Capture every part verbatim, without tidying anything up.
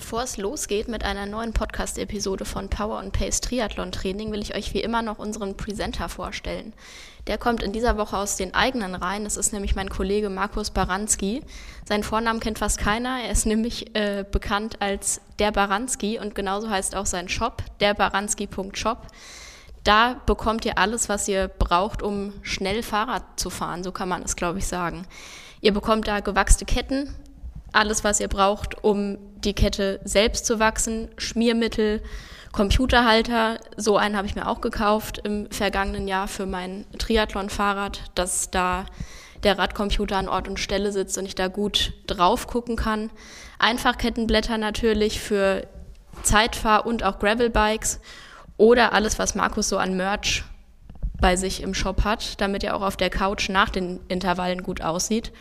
bevor es losgeht mit einer neuen Podcast-Episode von Power and Pace Triathlon Training, will ich euch wie immer noch unseren Presenter vorstellen. Der kommt in dieser Woche aus den eigenen Reihen, das ist nämlich mein Kollege Markus Baranski. Seinen Vornamen kennt fast keiner, er ist nämlich äh, bekannt als der Baranski und genauso heißt auch sein Shop, derbaranski punkt shop. Da bekommt ihr alles, was ihr braucht, um schnell Fahrrad zu fahren, so kann man das, glaube ich, sagen. Ihr bekommt da gewachste Ketten, alles, was ihr braucht, um die Kette selbst zu wachsen, Schmiermittel, Computerhalter, so einen habe ich mir auch gekauft im vergangenen Jahr für mein Triathlon-Fahrrad, dass da der Radcomputer an Ort und Stelle sitzt und ich da gut drauf gucken kann. Einfachkettenblätter natürlich für Zeitfahr- und auch Gravelbikes oder alles, was Markus so an Merch bei sich im Shop hat, damit er auch auf der Couch nach den Intervallen gut aussieht.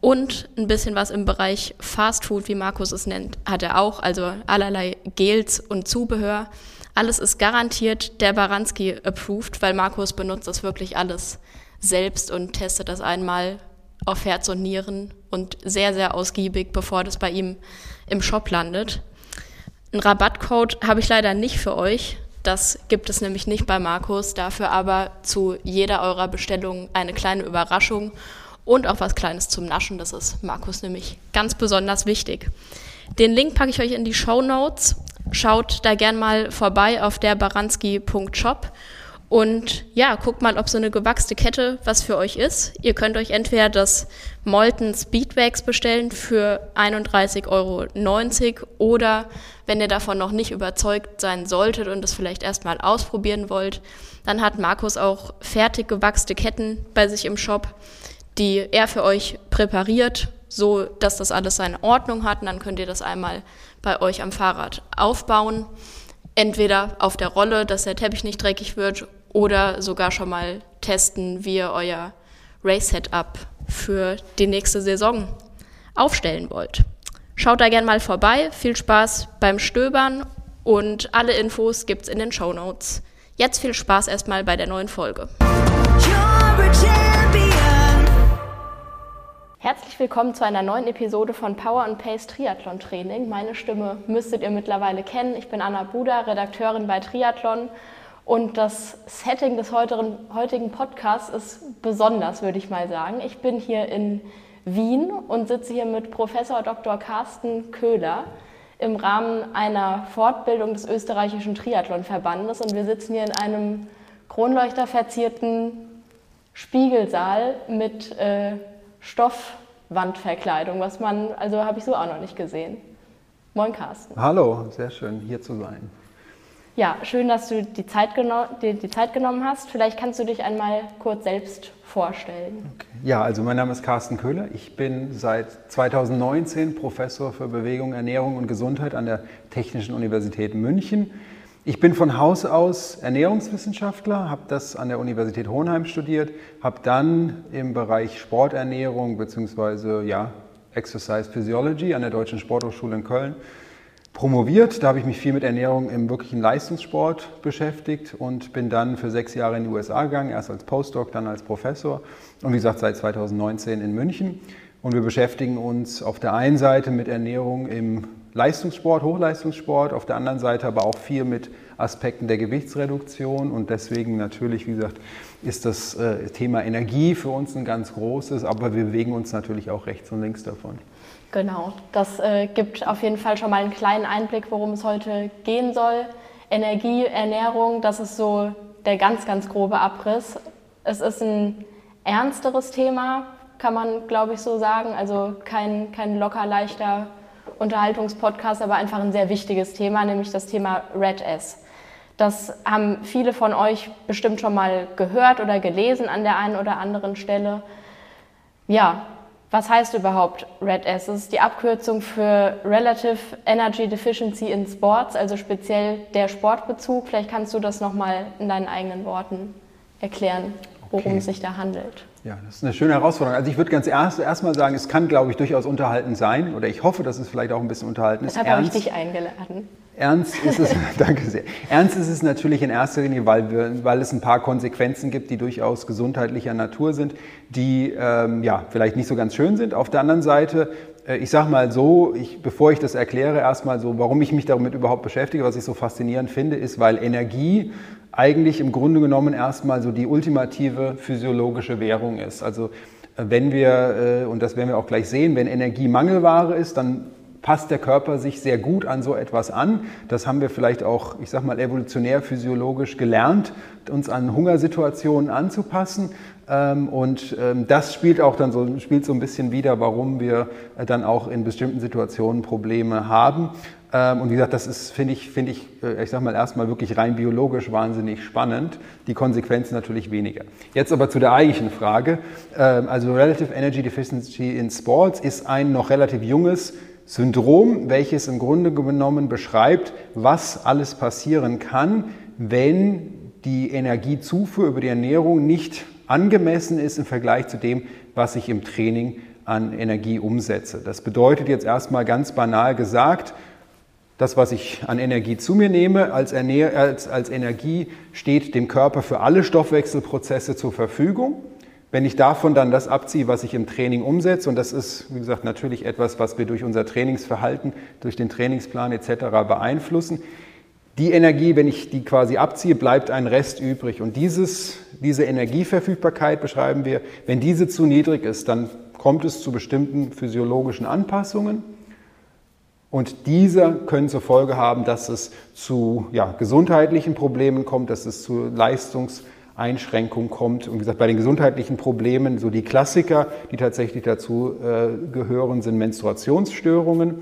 Und ein bisschen was im Bereich Fast Food, wie Markus es nennt, hat er auch, also allerlei Gels und Zubehör. Alles ist garantiert der Baranski approved, weil Markus benutzt das wirklich alles selbst und testet das einmal auf Herz und Nieren und sehr, sehr ausgiebig, bevor das bei ihm im Shop landet. Einen Rabattcode habe ich leider nicht für euch, das gibt es nämlich nicht bei Markus, dafür aber zu jeder eurer Bestellungen eine kleine Überraschung und auch was Kleines zum Naschen, das ist Markus nämlich ganz besonders wichtig. Den Link packe ich euch in die Shownotes, schaut da gern mal vorbei auf derbaranski punkt shop und ja, guckt mal, ob so eine gewachste Kette was für euch ist. Ihr könnt euch entweder das Molten Speedwax bestellen für einunddreißig Euro neunzig oder wenn ihr davon noch nicht überzeugt sein solltet und es vielleicht erstmal ausprobieren wollt, dann hat Markus auch fertig gewachste Ketten bei sich im Shop, die er für euch präpariert, so dass das alles seine Ordnung hat. Und dann könnt ihr das einmal bei euch am Fahrrad aufbauen. Entweder auf der Rolle, dass der Teppich nicht dreckig wird, oder sogar schon mal testen, wie ihr euer Race-Setup für die nächste Saison aufstellen wollt. Schaut da gerne mal vorbei. Viel Spaß beim Stöbern und alle Infos gibt's in den Shownotes. Jetzt viel Spaß erstmal bei der neuen Folge. Herzlich willkommen zu einer neuen Episode von Power and Pace Triathlon Training. Meine Stimme müsstet ihr mittlerweile kennen. Ich bin Anna Buda, Redakteurin bei Triathlon. Und das Setting des heutigen Podcasts ist besonders, würde ich mal sagen. Ich bin hier in Wien und sitze hier mit Professor Doktor Karsten Köhler im Rahmen einer Fortbildung des österreichischen Triathlonverbandes. Und wir sitzen hier in einem kronleuchterverzierten Spiegelsaal mit äh, Stoffwandverkleidung, was man, also habe ich so auch noch nicht gesehen. Moin Karsten. Hallo, sehr schön hier zu sein. Ja, schön, dass du die Zeit, geno- die, die Zeit genommen hast. Vielleicht kannst du dich einmal kurz selbst vorstellen. Okay. Ja, also mein Name ist Karsten Köhler. Ich bin seit zweitausendneunzehn Professor für Bewegung, Ernährung und Gesundheit an der Technischen Universität München. Ich bin von Haus aus Ernährungswissenschaftler, habe das an der Universität Hohenheim studiert, habe dann im Bereich Sporternährung bzw. ja, Exercise Physiology an der Deutschen Sporthochschule in Köln promoviert. Da habe ich mich viel mit Ernährung im wirklichen Leistungssport beschäftigt und bin dann für sechs Jahre in die U S A gegangen, erst als Postdoc, dann als Professor und wie gesagt seit zweitausendneunzehn in München. Und wir beschäftigen uns auf der einen Seite mit Ernährung im Leistungssport, Hochleistungssport, auf der anderen Seite aber auch viel mit Aspekten der Gewichtsreduktion und deswegen natürlich, wie gesagt, ist das Thema Energie für uns ein ganz großes, aber wir bewegen uns natürlich auch rechts und links davon. Genau, das äh, gibt auf jeden Fall schon mal einen kleinen Einblick, worum es heute gehen soll. Energie, Ernährung, das ist so der ganz, ganz grobe Abriss. Es ist ein ernsteres Thema, kann man, glaube ich, so sagen, also kein, kein locker, leichter Unterhaltungspodcast, aber einfach ein sehr wichtiges Thema, nämlich das Thema R E D-S. Das haben viele von euch bestimmt schon mal gehört oder gelesen an der einen oder anderen Stelle. Ja, was heißt überhaupt R E D-S? Es ist die Abkürzung für Relative Energy Deficiency in Sports, also speziell der Sportbezug. Vielleicht kannst du das nochmal in deinen eigenen Worten erklären, worum okay. es sich da handelt. Ja, das ist eine schöne Herausforderung. Also ich würde ganz erst, erst mal sagen, es kann, glaube ich, durchaus unterhaltend sein oder ich hoffe, dass es vielleicht auch ein bisschen unterhaltend ist. Deshalb habe ich dich eingeladen. Ernst ist es, danke sehr. Ernst ist es natürlich in erster Linie, weil, wir, weil es ein paar Konsequenzen gibt, die durchaus gesundheitlicher Natur sind, die ähm, ja, vielleicht nicht so ganz schön sind. Auf der anderen Seite ich sage mal so, ich, bevor ich das erkläre, erstmal so, warum ich mich damit überhaupt beschäftige, was ich so faszinierend finde, ist, weil Energie eigentlich im Grunde genommen erstmal so die ultimative physiologische Währung ist. Also wenn wir, und das werden wir auch gleich sehen, wenn Energie Mangelware ist, dann passt der Körper sich sehr gut an so etwas an. Das haben wir vielleicht auch, ich sag mal, evolutionär physiologisch gelernt, uns an Hungersituationen anzupassen. Und das spielt auch dann so, spielt so ein bisschen wider, warum wir dann auch in bestimmten Situationen Probleme haben. Und wie gesagt, das ist, finde ich, finde ich, ich sag mal erstmal wirklich rein biologisch wahnsinnig spannend. Die Konsequenzen natürlich weniger. Jetzt aber zu der eigentlichen Frage. Also Relative Energy Deficiency in Sports ist ein noch relativ junges Syndrom, welches im Grunde genommen beschreibt, was alles passieren kann, wenn die Energiezufuhr über die Ernährung nicht angemessen ist im Vergleich zu dem, was ich im Training an Energie umsetze. Das bedeutet jetzt erstmal ganz banal gesagt, das, was ich an Energie zu mir nehme, als, Erne- als, als Energie steht dem Körper für alle Stoffwechselprozesse zur Verfügung. Wenn ich davon dann das abziehe, was ich im Training umsetze, und das ist, wie gesagt, natürlich etwas, was wir durch unser Trainingsverhalten, durch den Trainingsplan et cetera beeinflussen, die Energie, wenn ich die quasi abziehe, bleibt ein Rest übrig. Und dieses, diese Energieverfügbarkeit beschreiben wir, wenn diese zu niedrig ist, dann kommt es zu bestimmten physiologischen Anpassungen. Und diese können zur Folge haben, dass es zu ja, gesundheitlichen Problemen kommt, dass es zu Leistungs- Einschränkung kommt. Und wie gesagt, bei den gesundheitlichen Problemen, so die Klassiker, die tatsächlich dazu äh, gehören, sind Menstruationsstörungen,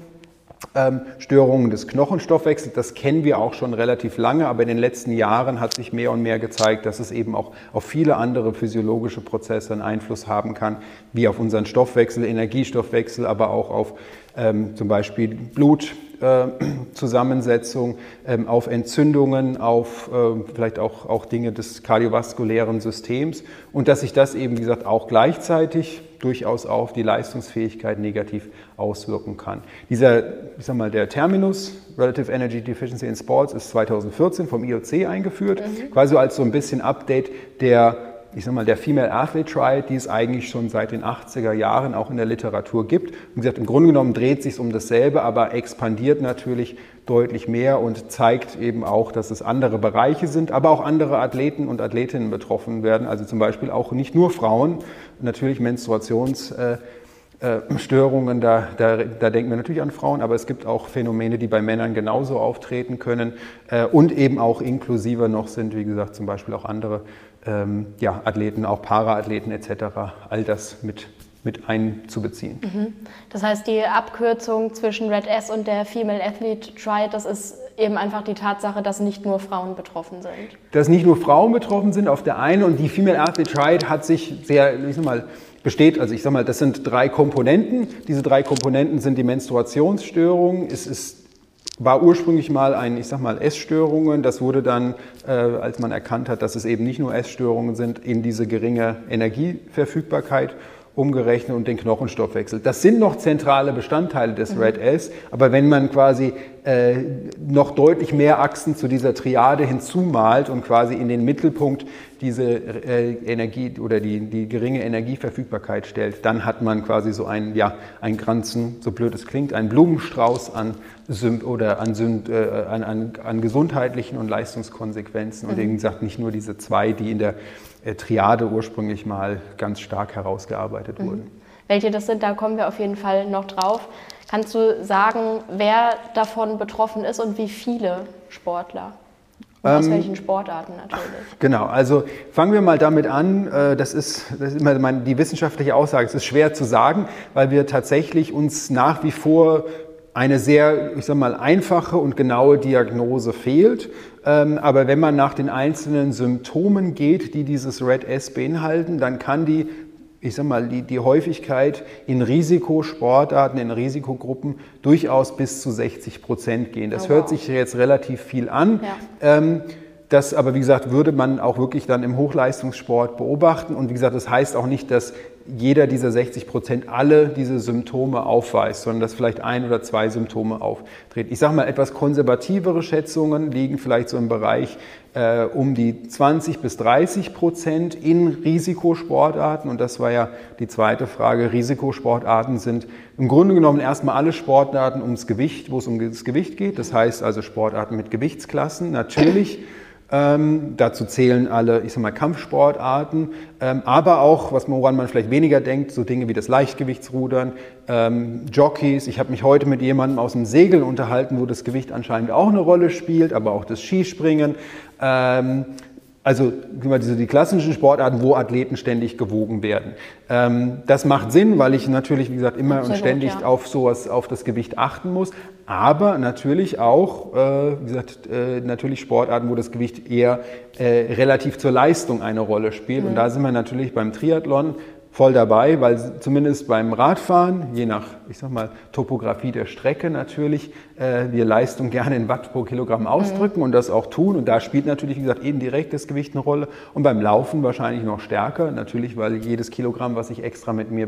ähm, Störungen des Knochenstoffwechsels. Das kennen wir auch schon relativ lange, aber in den letzten Jahren hat sich mehr und mehr gezeigt, dass es eben auch auf viele andere physiologische Prozesse einen Einfluss haben kann, wie auf unseren Stoffwechsel, Energiestoffwechsel, aber auch auf ähm, zum Beispiel Blut, Zusammensetzung, auf Entzündungen, auf vielleicht auch, auch Dinge des kardiovaskulären Systems und dass sich das eben, wie gesagt, auch gleichzeitig durchaus auf die Leistungsfähigkeit negativ auswirken kann. Dieser, ich sag mal, der Terminus Relative Energy Deficiency in Sports ist zweitausendvierzehn vom I O C eingeführt, mhm. quasi als so ein bisschen Update der, ich sag mal, der Female Athlete Triad, die es eigentlich schon seit den achtziger Jahren auch in der Literatur gibt. Wie gesagt, im Grunde genommen dreht es sich um dasselbe, aber expandiert natürlich deutlich mehr und zeigt eben auch, dass es andere Bereiche sind, aber auch andere Athleten und Athletinnen betroffen werden. Also zum Beispiel auch nicht nur Frauen, natürlich Menstruationsstörungen, da, da, da denken wir natürlich an Frauen, aber es gibt auch Phänomene, die bei Männern genauso auftreten können und eben auch inklusiver noch sind, wie gesagt, zum Beispiel auch andere Ähm, ja, Athleten, auch Paraathleten et cetera, all das mit, mit einzubeziehen. Mhm. Das heißt, die Abkürzung zwischen RED-S und der Female Athlete Triad, das ist eben einfach die Tatsache, dass nicht nur Frauen betroffen sind. Dass nicht nur Frauen betroffen sind auf der einen, und die Female Athlete Triad hat sich sehr, ich sag mal, besteht, also ich sag mal, das sind drei Komponenten. Diese drei Komponenten sind die Menstruationsstörung, es ist war ursprünglich mal ein, ich sag mal, Essstörungen. Das wurde dann, äh, als man erkannt hat, dass es eben nicht nur Essstörungen sind, in diese geringe Energieverfügbarkeit umgerechnet und den Knochenstoffwechsel. Das sind noch zentrale Bestandteile des mhm. RED-S, aber wenn man quasi äh, noch deutlich mehr Achsen zu dieser Triade hinzumalt und quasi in den Mittelpunkt diese äh, Energie oder die, die geringe Energieverfügbarkeit stellt, dann hat man quasi so einen, ja, einen ganzen, so blöd es klingt, einen Blumenstrauß an Symp oder an, Symp äh, an, an, an gesundheitlichen und Leistungskonsequenzen mhm. und eben gesagt nicht nur diese zwei, die in der Triade ursprünglich mal ganz stark herausgearbeitet mhm. wurden. Welche das sind, da kommen wir auf jeden Fall noch drauf. Kannst du sagen, wer davon betroffen ist und wie viele Sportler? Und ähm, aus welchen Sportarten natürlich? Genau, also fangen wir mal damit an, das ist, das ist immer meine, die wissenschaftliche Aussage, es ist schwer zu sagen, weil wir tatsächlich uns nach wie vor eine sehr, ich sag mal, einfache und genaue Diagnose fehlt. Aber wenn man nach den einzelnen Symptomen geht, die dieses RED-S beinhalten, dann kann die, ich sag mal, die, die Häufigkeit in Risikosportarten, in Risikogruppen durchaus bis zu sechzig Prozent gehen. Das oh, wow. hört sich jetzt relativ viel an. Ja. Ähm, Das aber, wie gesagt, würde man auch wirklich dann im Hochleistungssport beobachten. Und wie gesagt, das heißt auch nicht, dass jeder dieser sechzig Prozent alle diese Symptome aufweist, sondern dass vielleicht ein oder zwei Symptome auftreten. Ich sage mal, etwas konservativere Schätzungen liegen vielleicht so im Bereich äh, um die zwanzig bis dreißig Prozent in Risikosportarten. Und das war ja die zweite Frage. Risikosportarten sind im Grunde genommen erstmal alle Sportarten ums Gewicht, wo es um das Gewicht geht. Das heißt also Sportarten mit Gewichtsklassen, natürlich. Ähm, dazu zählen alle, ich sag mal, Kampfsportarten, ähm, aber auch, was man, woran man vielleicht weniger denkt, so Dinge wie das Leichtgewichtsrudern, ähm, Jockeys. Ich habe mich heute mit jemandem aus dem Segel unterhalten, wo das Gewicht anscheinend auch eine Rolle spielt, aber auch das Skispringen. Ähm, also die klassischen Sportarten, wo Athleten ständig gewogen werden. Ähm, das macht Sinn, weil ich natürlich, wie gesagt, immer Absolut, und ständig ja. auf sowas, auf das Gewicht achten muss. Aber natürlich auch, äh, wie gesagt, äh, natürlich Sportarten, wo das Gewicht eher äh, relativ zur Leistung eine Rolle spielt. Mhm. Und da sind wir natürlich beim Triathlon voll dabei, weil zumindest beim Radfahren, je nach, ich sag mal, Topografie der Strecke natürlich, äh, wir Leistung gerne in Watt pro Kilogramm ausdrücken mhm. und das auch tun. Und da spielt natürlich, wie gesagt, indirekt das Gewicht eine Rolle. Und beim Laufen wahrscheinlich noch stärker, natürlich, weil jedes Kilogramm, was ich extra mit mir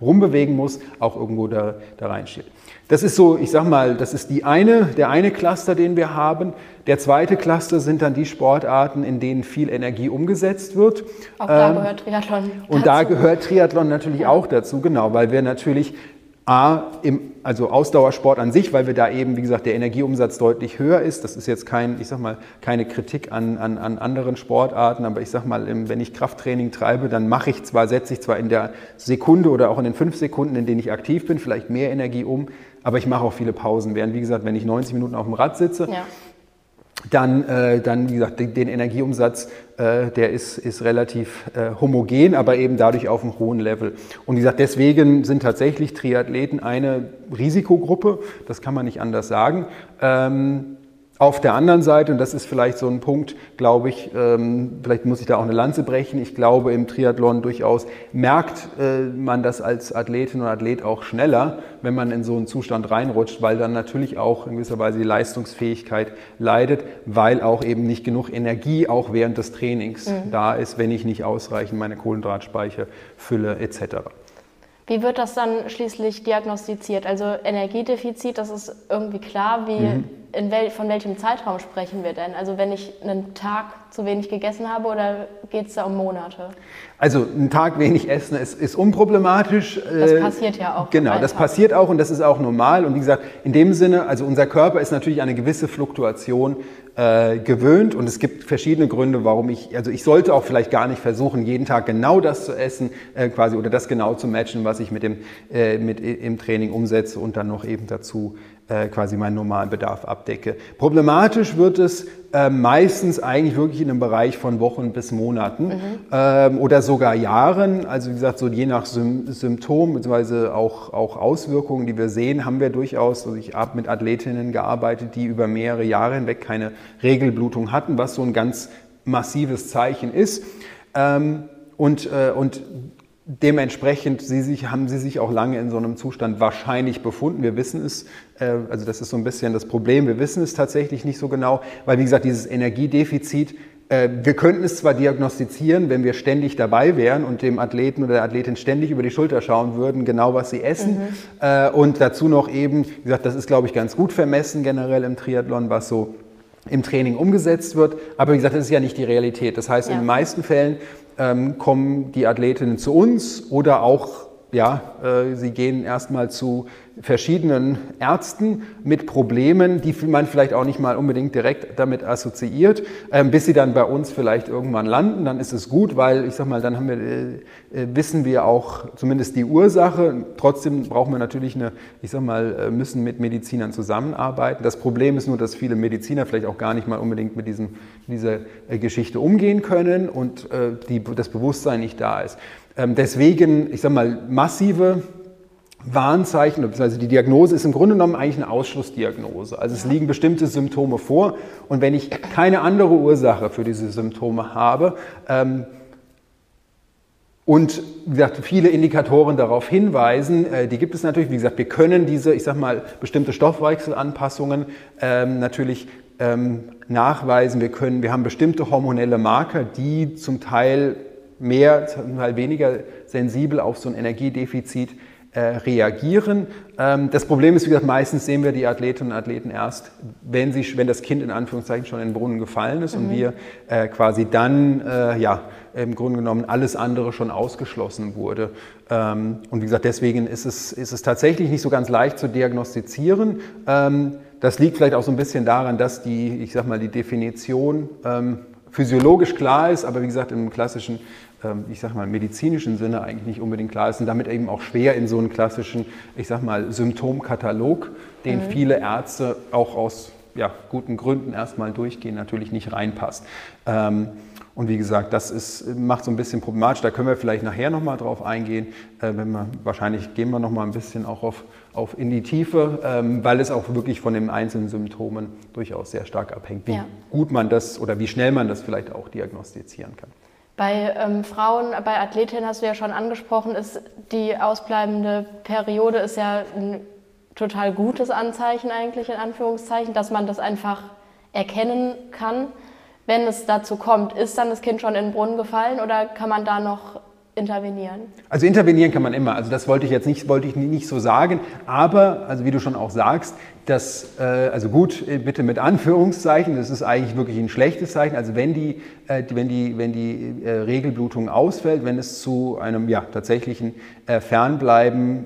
rumbewegen muss, auch irgendwo da, da reinsteht. Das ist so, ich sag mal, das ist die eine, der eine Cluster, den wir haben. Der zweite Cluster sind dann die Sportarten, in denen viel Energie umgesetzt wird. Auch da ähm, gehört Triathlon dazu. Und da gehört Triathlon natürlich ja. auch dazu, genau, weil wir natürlich A, im, also Ausdauersport an sich, weil wir da eben, wie gesagt, der Energieumsatz deutlich höher ist. Das ist jetzt kein, ich sag mal, keine Kritik an, an, an anderen Sportarten, aber ich sag mal, wenn ich Krafttraining treibe, dann mache ich zwar, setze ich zwar in der Sekunde oder auch in den fünf Sekunden, in denen ich aktiv bin, vielleicht mehr Energie um, aber ich mache auch viele Pausen. Während, wie gesagt, wenn ich neunzig Minuten auf dem Rad sitze, ja. Dann, äh, dann, wie gesagt, den, den Energieumsatz, äh, der ist, ist relativ äh, homogen, aber eben dadurch auf einem hohen Level. Und wie gesagt, deswegen sind tatsächlich Triathleten eine Risikogruppe, das kann man nicht anders sagen. Ähm, auf der anderen Seite, und das ist vielleicht so ein Punkt, glaube ich, ähm, vielleicht muss ich da auch eine Lanze brechen, ich glaube im Triathlon durchaus merkt äh, man das als Athletin und Athlet auch schneller, wenn man in so einen Zustand reinrutscht, weil dann natürlich auch in gewisser Weise die Leistungsfähigkeit leidet, weil auch eben nicht genug Energie auch während des Trainings mhm. da ist, wenn ich nicht ausreichend meine Kohlenhydratspeicher fülle et cetera. Wie wird das dann schließlich diagnostiziert? Also Energiedefizit, das ist irgendwie klar, wie mhm. in wel, von welchem Zeitraum sprechen wir denn? Also wenn ich einen Tag zu wenig gegessen habe oder geht es da um Monate? Also einen Tag wenig essen ist, ist unproblematisch. Das passiert ja auch. Genau, das passiert auch und das ist auch normal. Und wie gesagt, in dem Sinne, also unser Körper ist natürlich eine gewisse Fluktuation äh, gewöhnt und es gibt verschiedene Gründe, warum ich, also ich sollte auch vielleicht gar nicht versuchen, jeden Tag genau das zu essen äh, quasi oder das genau zu matchen, was ich mit dem äh, mit im Training umsetze und dann noch eben dazu äh, quasi meinen normalen Bedarf abdecke. Problematisch wird es äh, meistens eigentlich wirklich in einem Bereich von Wochen bis Monaten mhm. ähm, oder sogar Jahren. Also wie gesagt, so je nach Sym- Symptom bzw. Auch, auch Auswirkungen, die wir sehen, haben wir durchaus, also ich habe mit Athletinnen gearbeitet, die über mehrere Jahre hinweg keine Regelblutung hatten, was so ein ganz massives Zeichen ist. Ähm, und, äh, und Dementsprechend sie sich, haben sie sich auch lange in so einem Zustand wahrscheinlich befunden. Wir wissen es, äh, also das ist so ein bisschen das Problem, wir wissen es tatsächlich nicht so genau, weil wie gesagt, dieses Energiedefizit, äh, wir könnten es zwar diagnostizieren, wenn wir ständig dabei wären und dem Athleten oder der Athletin ständig über die Schulter schauen würden, genau was sie essen. Mhm. Äh, und dazu noch eben, wie gesagt, das ist glaube ich ganz gut vermessen generell im Triathlon, was so im Training umgesetzt wird. Aber wie gesagt, das ist ja nicht die Realität. Das heißt, ja. in den meisten Fällen ähm, kommen die Athletinnen zu uns oder auch, ja, äh, sie gehen erstmal zu verschiedenen Ärzten mit Problemen, die man vielleicht auch nicht mal unbedingt direkt damit assoziiert, ähm, bis sie dann bei uns vielleicht irgendwann landen. Dann ist es gut, weil ich sag mal, dann haben wir, äh, wissen wir auch zumindest die Ursache. Trotzdem brauchen wir natürlich eine, ich sag mal, müssen mit Medizinern zusammenarbeiten. Das Problem ist nur, dass viele Mediziner vielleicht auch gar nicht mal unbedingt mit diesem, dieser Geschichte umgehen können und äh, die, das Bewusstsein nicht da ist. Ähm, deswegen, ich sag mal, massive Warnzeichen, also die Diagnose ist im Grunde genommen eigentlich eine Ausschlussdiagnose. Also es liegen bestimmte Symptome vor und wenn ich keine andere Ursache für diese Symptome habe ähm, und wie gesagt, viele Indikatoren darauf hinweisen, äh, die gibt es natürlich, wie gesagt, wir können diese, ich sag mal, bestimmte Stoffwechselanpassungen ähm, natürlich ähm, nachweisen, wir können, wir haben bestimmte hormonelle Marker, die zum Teil mehr, zum Teil weniger sensibel auf so ein Energiedefizit äh, reagieren. Ähm, das Problem ist, wie gesagt, meistens sehen wir die Athletinnen und Athleten erst, wenn, sie, wenn das Kind in Anführungszeichen schon in den Brunnen gefallen ist, mhm, und wir äh, quasi dann, äh, ja, im Grunde genommen alles andere schon ausgeschlossen wurde. Ähm, und wie gesagt, deswegen ist es, ist es tatsächlich nicht so ganz leicht zu diagnostizieren. Ähm, das liegt vielleicht auch so ein bisschen daran, dass die, ich sag mal, die Definition ähm, physiologisch klar ist, aber wie gesagt, im klassischen, ähm, ich sag mal, medizinischen Sinne eigentlich nicht unbedingt klar ist und damit eben auch schwer in so einen klassischen, ich sag mal, Symptomkatalog, den, mhm, viele Ärzte auch aus, ja, guten Gründen erstmal durchgehen, natürlich nicht reinpasst. Ähm, Und wie gesagt, das ist, macht so ein bisschen problematisch. Da können wir vielleicht nachher nochmal drauf eingehen. Äh, wenn wir, wahrscheinlich gehen wir nochmal ein bisschen auch auf, auf in die Tiefe, ähm, weil es auch wirklich von den einzelnen Symptomen durchaus sehr stark abhängt, wie, ja, gut man das oder wie schnell man das vielleicht auch diagnostizieren kann. Bei ähm, Frauen, bei Athletinnen hast du ja schon angesprochen, ist die ausbleibende Periode ist ja ein total gutes Anzeichen eigentlich, in Anführungszeichen, dass man das einfach erkennen kann. Wenn es dazu kommt, ist dann das Kind schon in den Brunnen gefallen oder kann man da noch intervenieren? Also intervenieren kann man immer. Also das wollte ich jetzt nicht, wollte ich nicht so sagen. Aber, also wie du schon auch sagst, das, äh, also gut, bitte mit Anführungszeichen, das ist eigentlich wirklich ein schlechtes Zeichen. Also wenn die, äh, wenn die, wenn die äh, Regelblutung ausfällt, wenn es zu einem, ja, tatsächlichen äh, Fernbleiben,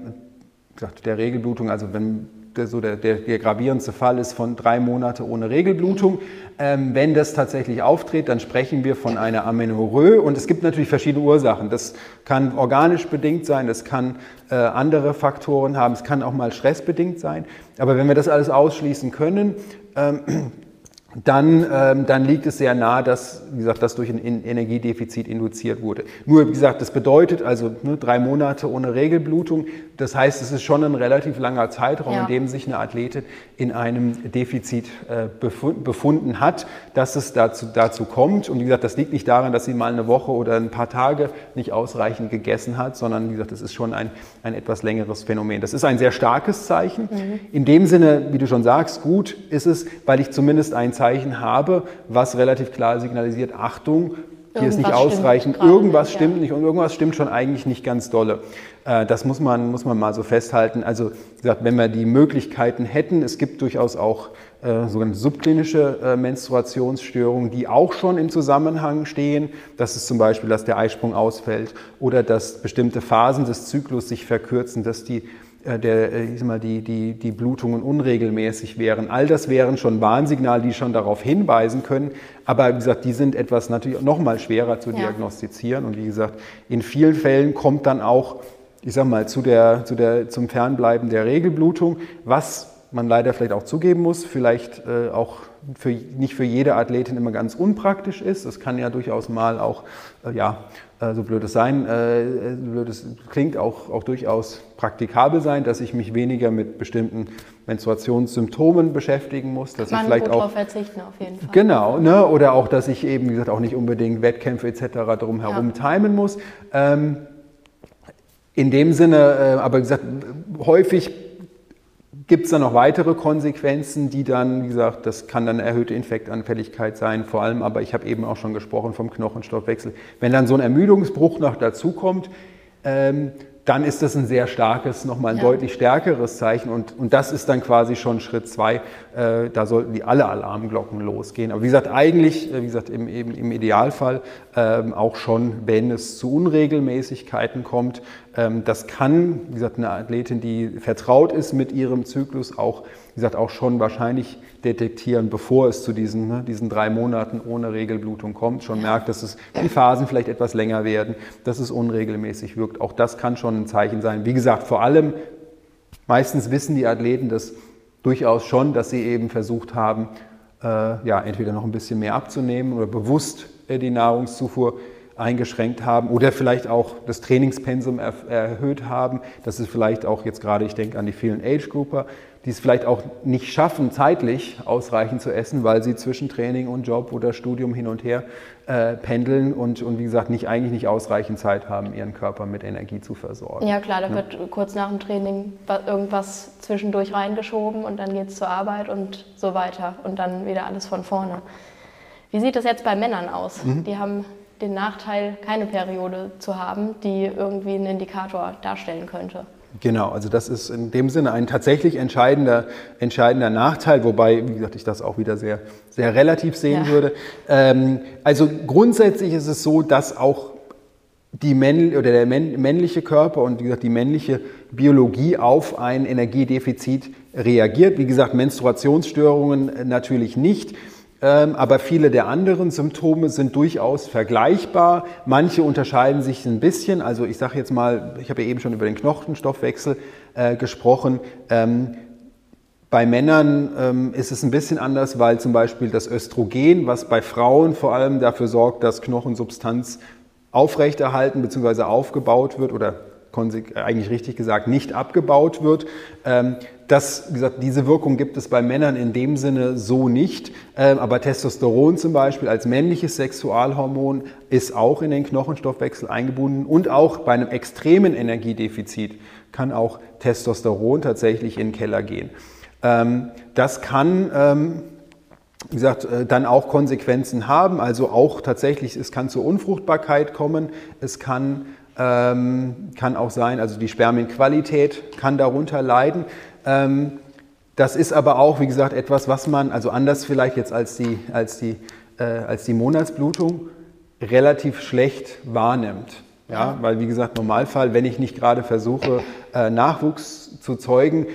wie gesagt, der Regelblutung, also wenn Der, so der, der, der gravierendste Fall ist von drei Monate ohne Regelblutung. Ähm, wenn das tatsächlich auftritt, dann sprechen wir von einer Amenorrhoe und es gibt natürlich verschiedene Ursachen. Das kann organisch bedingt sein, das kann äh, andere Faktoren haben, es kann auch mal stressbedingt sein. Aber wenn wir das alles ausschließen können, ähm, Dann, ähm, dann liegt es sehr nahe, dass, wie gesagt, das durch ein Energiedefizit induziert wurde. Nur, wie gesagt, das bedeutet also, ne, drei Monate ohne Regelblutung. Das heißt, es ist schon ein relativ langer Zeitraum, ja, in dem sich eine Athletin in einem Defizit äh, befund, befunden hat, dass es dazu, dazu kommt. Und wie gesagt, das liegt nicht daran, dass sie mal eine Woche oder ein paar Tage nicht ausreichend gegessen hat, sondern, wie gesagt, das ist schon ein, ein etwas längeres Phänomen. Das ist ein sehr starkes Zeichen. Mhm. In dem Sinne, wie du schon sagst, gut ist es, weil ich zumindest ein Zeichen habe, was relativ klar signalisiert, Achtung, hier irgendwas ist nicht ausreichend, stimmt irgendwas gerade, stimmt ja. nicht und irgendwas stimmt schon eigentlich nicht ganz dolle. Das muss man, muss man mal so festhalten. Also wie gesagt, wenn wir die Möglichkeiten hätten, es gibt durchaus auch äh, sogenannte subklinische äh, Menstruationsstörungen, die auch schon im Zusammenhang stehen. Das ist zum Beispiel, dass der Eisprung ausfällt oder dass bestimmte Phasen des Zyklus sich verkürzen, dass die Der, ich sag mal, die, die, die Blutungen unregelmäßig wären. All das wären schon Warnsignale, die schon darauf hinweisen können. Aber wie gesagt, die sind etwas natürlich noch mal schwerer zu, ja, diagnostizieren. Und wie gesagt, in vielen Fällen kommt dann auch, ich sag mal, zu der, zu der, zum Fernbleiben der Regelblutung, was man leider vielleicht auch zugeben muss, vielleicht äh, auch für, nicht für jede Athletin immer ganz unpraktisch ist. Das kann ja durchaus mal auch, äh, ja, äh, so blöd es sein, äh, so blöd es klingt, auch, auch durchaus praktikabel sein, dass ich mich weniger mit bestimmten Menstruationssymptomen beschäftigen muss. Dass man ich vielleicht gut auch darauf verzichten, auf jeden Fall. Genau, ne? Oder auch, dass ich eben, wie gesagt, auch nicht unbedingt Wettkämpfe et cetera drum herum, ja, timen muss. Ähm, in dem Sinne, äh, aber wie gesagt, häufig gibt es dann noch weitere Konsequenzen, die dann, wie gesagt, das kann dann eine erhöhte Infektanfälligkeit sein, vor allem, aber ich habe eben auch schon gesprochen vom Knochenstoffwechsel. Wenn dann so ein Ermüdungsbruch noch dazukommt, ähm, dann ist das ein sehr starkes, nochmal ein, ja, deutlich stärkeres Zeichen und, und das ist dann quasi schon Schritt zwei, äh, da sollten die alle Alarmglocken losgehen. Aber wie gesagt, eigentlich, wie gesagt, im, eben, im Idealfall ähm, auch schon, wenn es zu Unregelmäßigkeiten kommt. Ähm, das kann, wie gesagt, eine Athletin, die vertraut ist mit ihrem Zyklus, auch, wie gesagt, auch schon wahrscheinlich detektieren, bevor es zu diesen, ne, diesen drei Monaten ohne Regelblutung kommt, schon merkt, dass es die Phasen vielleicht etwas länger werden, dass es unregelmäßig wirkt. Auch das kann schon ein Zeichen sein. Wie gesagt, vor allem, meistens wissen die Athleten das durchaus schon, dass sie eben versucht haben, äh, ja, entweder noch ein bisschen mehr abzunehmen oder bewusst äh, die Nahrungszufuhr eingeschränkt haben oder vielleicht auch das Trainingspensum er- erhöht haben. Das ist vielleicht auch jetzt gerade, ich denke an die vielen Age-Grouper, die es vielleicht auch nicht schaffen, zeitlich ausreichend zu essen, weil sie zwischen Training und Job oder Studium hin und her äh, pendeln und, und wie gesagt, nicht, eigentlich nicht ausreichend Zeit haben, ihren Körper mit Energie zu versorgen. Ja klar, da ja. wird kurz nach dem Training irgendwas zwischendurch reingeschoben und dann geht es zur Arbeit und so weiter und dann wieder alles von vorne. Wie sieht das jetzt bei Männern aus? Mhm. Die haben den Nachteil, keine Periode zu haben, die irgendwie einen Indikator darstellen könnte. Genau, also das ist in dem Sinne ein tatsächlich entscheidender, entscheidender Nachteil, wobei, wie gesagt, ich das auch wieder sehr, sehr relativ sehen ja. würde. Ähm, also grundsätzlich ist es so, dass auch die Männ- oder der männliche Körper und wie gesagt, die männliche Biologie auf ein Energiedefizit reagiert. Wie gesagt, Menstruationsstörungen natürlich nicht. Aber viele der anderen Symptome sind durchaus vergleichbar. Manche unterscheiden sich ein bisschen. Also ich sage jetzt mal, ich habe ja eben schon über den Knochenstoffwechsel äh, gesprochen. Ähm, bei Männern ähm, ist es ein bisschen anders, weil zum Beispiel das Östrogen, was bei Frauen vor allem dafür sorgt, dass Knochensubstanz aufrechterhalten bzw. aufgebaut wird oder eigentlich richtig gesagt nicht abgebaut wird. Ähm, Das, wie gesagt, diese Wirkung gibt es bei Männern in dem Sinne so nicht, aber Testosteron zum Beispiel als männliches Sexualhormon ist auch in den Knochenstoffwechsel eingebunden und auch bei einem extremen Energiedefizit kann auch Testosteron tatsächlich in den Keller gehen. Das kann, wie gesagt, dann auch Konsequenzen haben, also auch tatsächlich, es kann zur Unfruchtbarkeit kommen, es kann, kann auch sein, also die Spermienqualität kann darunter leiden. Das ist aber auch, wie gesagt, etwas, was man, also anders vielleicht jetzt als die, als die, äh, als die Monatsblutung, relativ schlecht wahrnimmt. Ja? Weil, wie gesagt, Normalfall, wenn ich nicht gerade versuche, äh, Nachwuchs zu zeugen,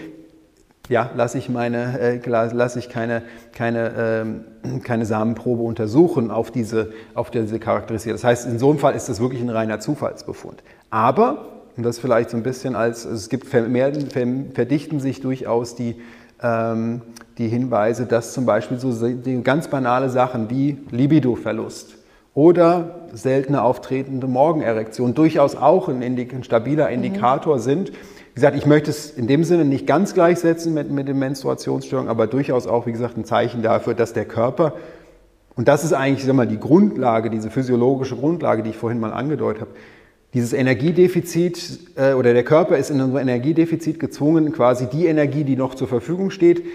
ja, lasse ich, meine, äh, lasse ich keine, keine, äh, keine Samenprobe untersuchen auf diese, auf diese Charakteristik. Das heißt, in so einem Fall ist das wirklich ein reiner Zufallsbefund. Aber... Und das vielleicht so ein bisschen als, also es gibt vermehrten, verdichten sich durchaus die, ähm, die Hinweise, dass zum Beispiel so ganz banale Sachen wie Libidoverlust oder seltene auftretende Morgenerektion durchaus auch ein, Indik- ein stabiler Indikator mhm. sind. Wie gesagt, ich möchte es in dem Sinne nicht ganz gleichsetzen mit, mit den Menstruationsstörungen, aber durchaus auch, wie gesagt, ein Zeichen dafür, dass der Körper, und das ist eigentlich, ich sag mal, die Grundlage, diese physiologische Grundlage, die ich vorhin mal angedeutet habe, dieses Energiedefizit äh, oder der Körper ist in unserem Energiedefizit gezwungen, quasi die Energie, die noch zur Verfügung steht,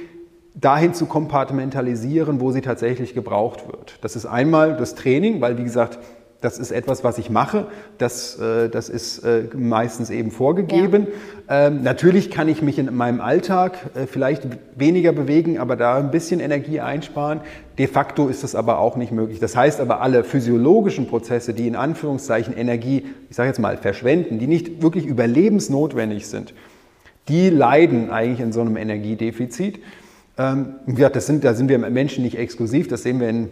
dahin zu kompartmentalisieren, wo sie tatsächlich gebraucht wird. Das ist einmal das Training, weil wie gesagt, das ist etwas, was ich mache, das, äh, das ist äh, meistens eben vorgegeben. Ja. Ähm, natürlich kann ich mich in meinem Alltag äh, vielleicht weniger bewegen, aber da ein bisschen Energie einsparen. De facto ist das aber auch nicht möglich. Das heißt aber, alle physiologischen Prozesse, die in Anführungszeichen Energie, ich sage jetzt mal, verschwenden, die nicht wirklich überlebensnotwendig sind, die leiden eigentlich in so einem Energiedefizit. Ähm, wie gesagt, das sind, da sind wir Menschen nicht exklusiv, das sehen wir in,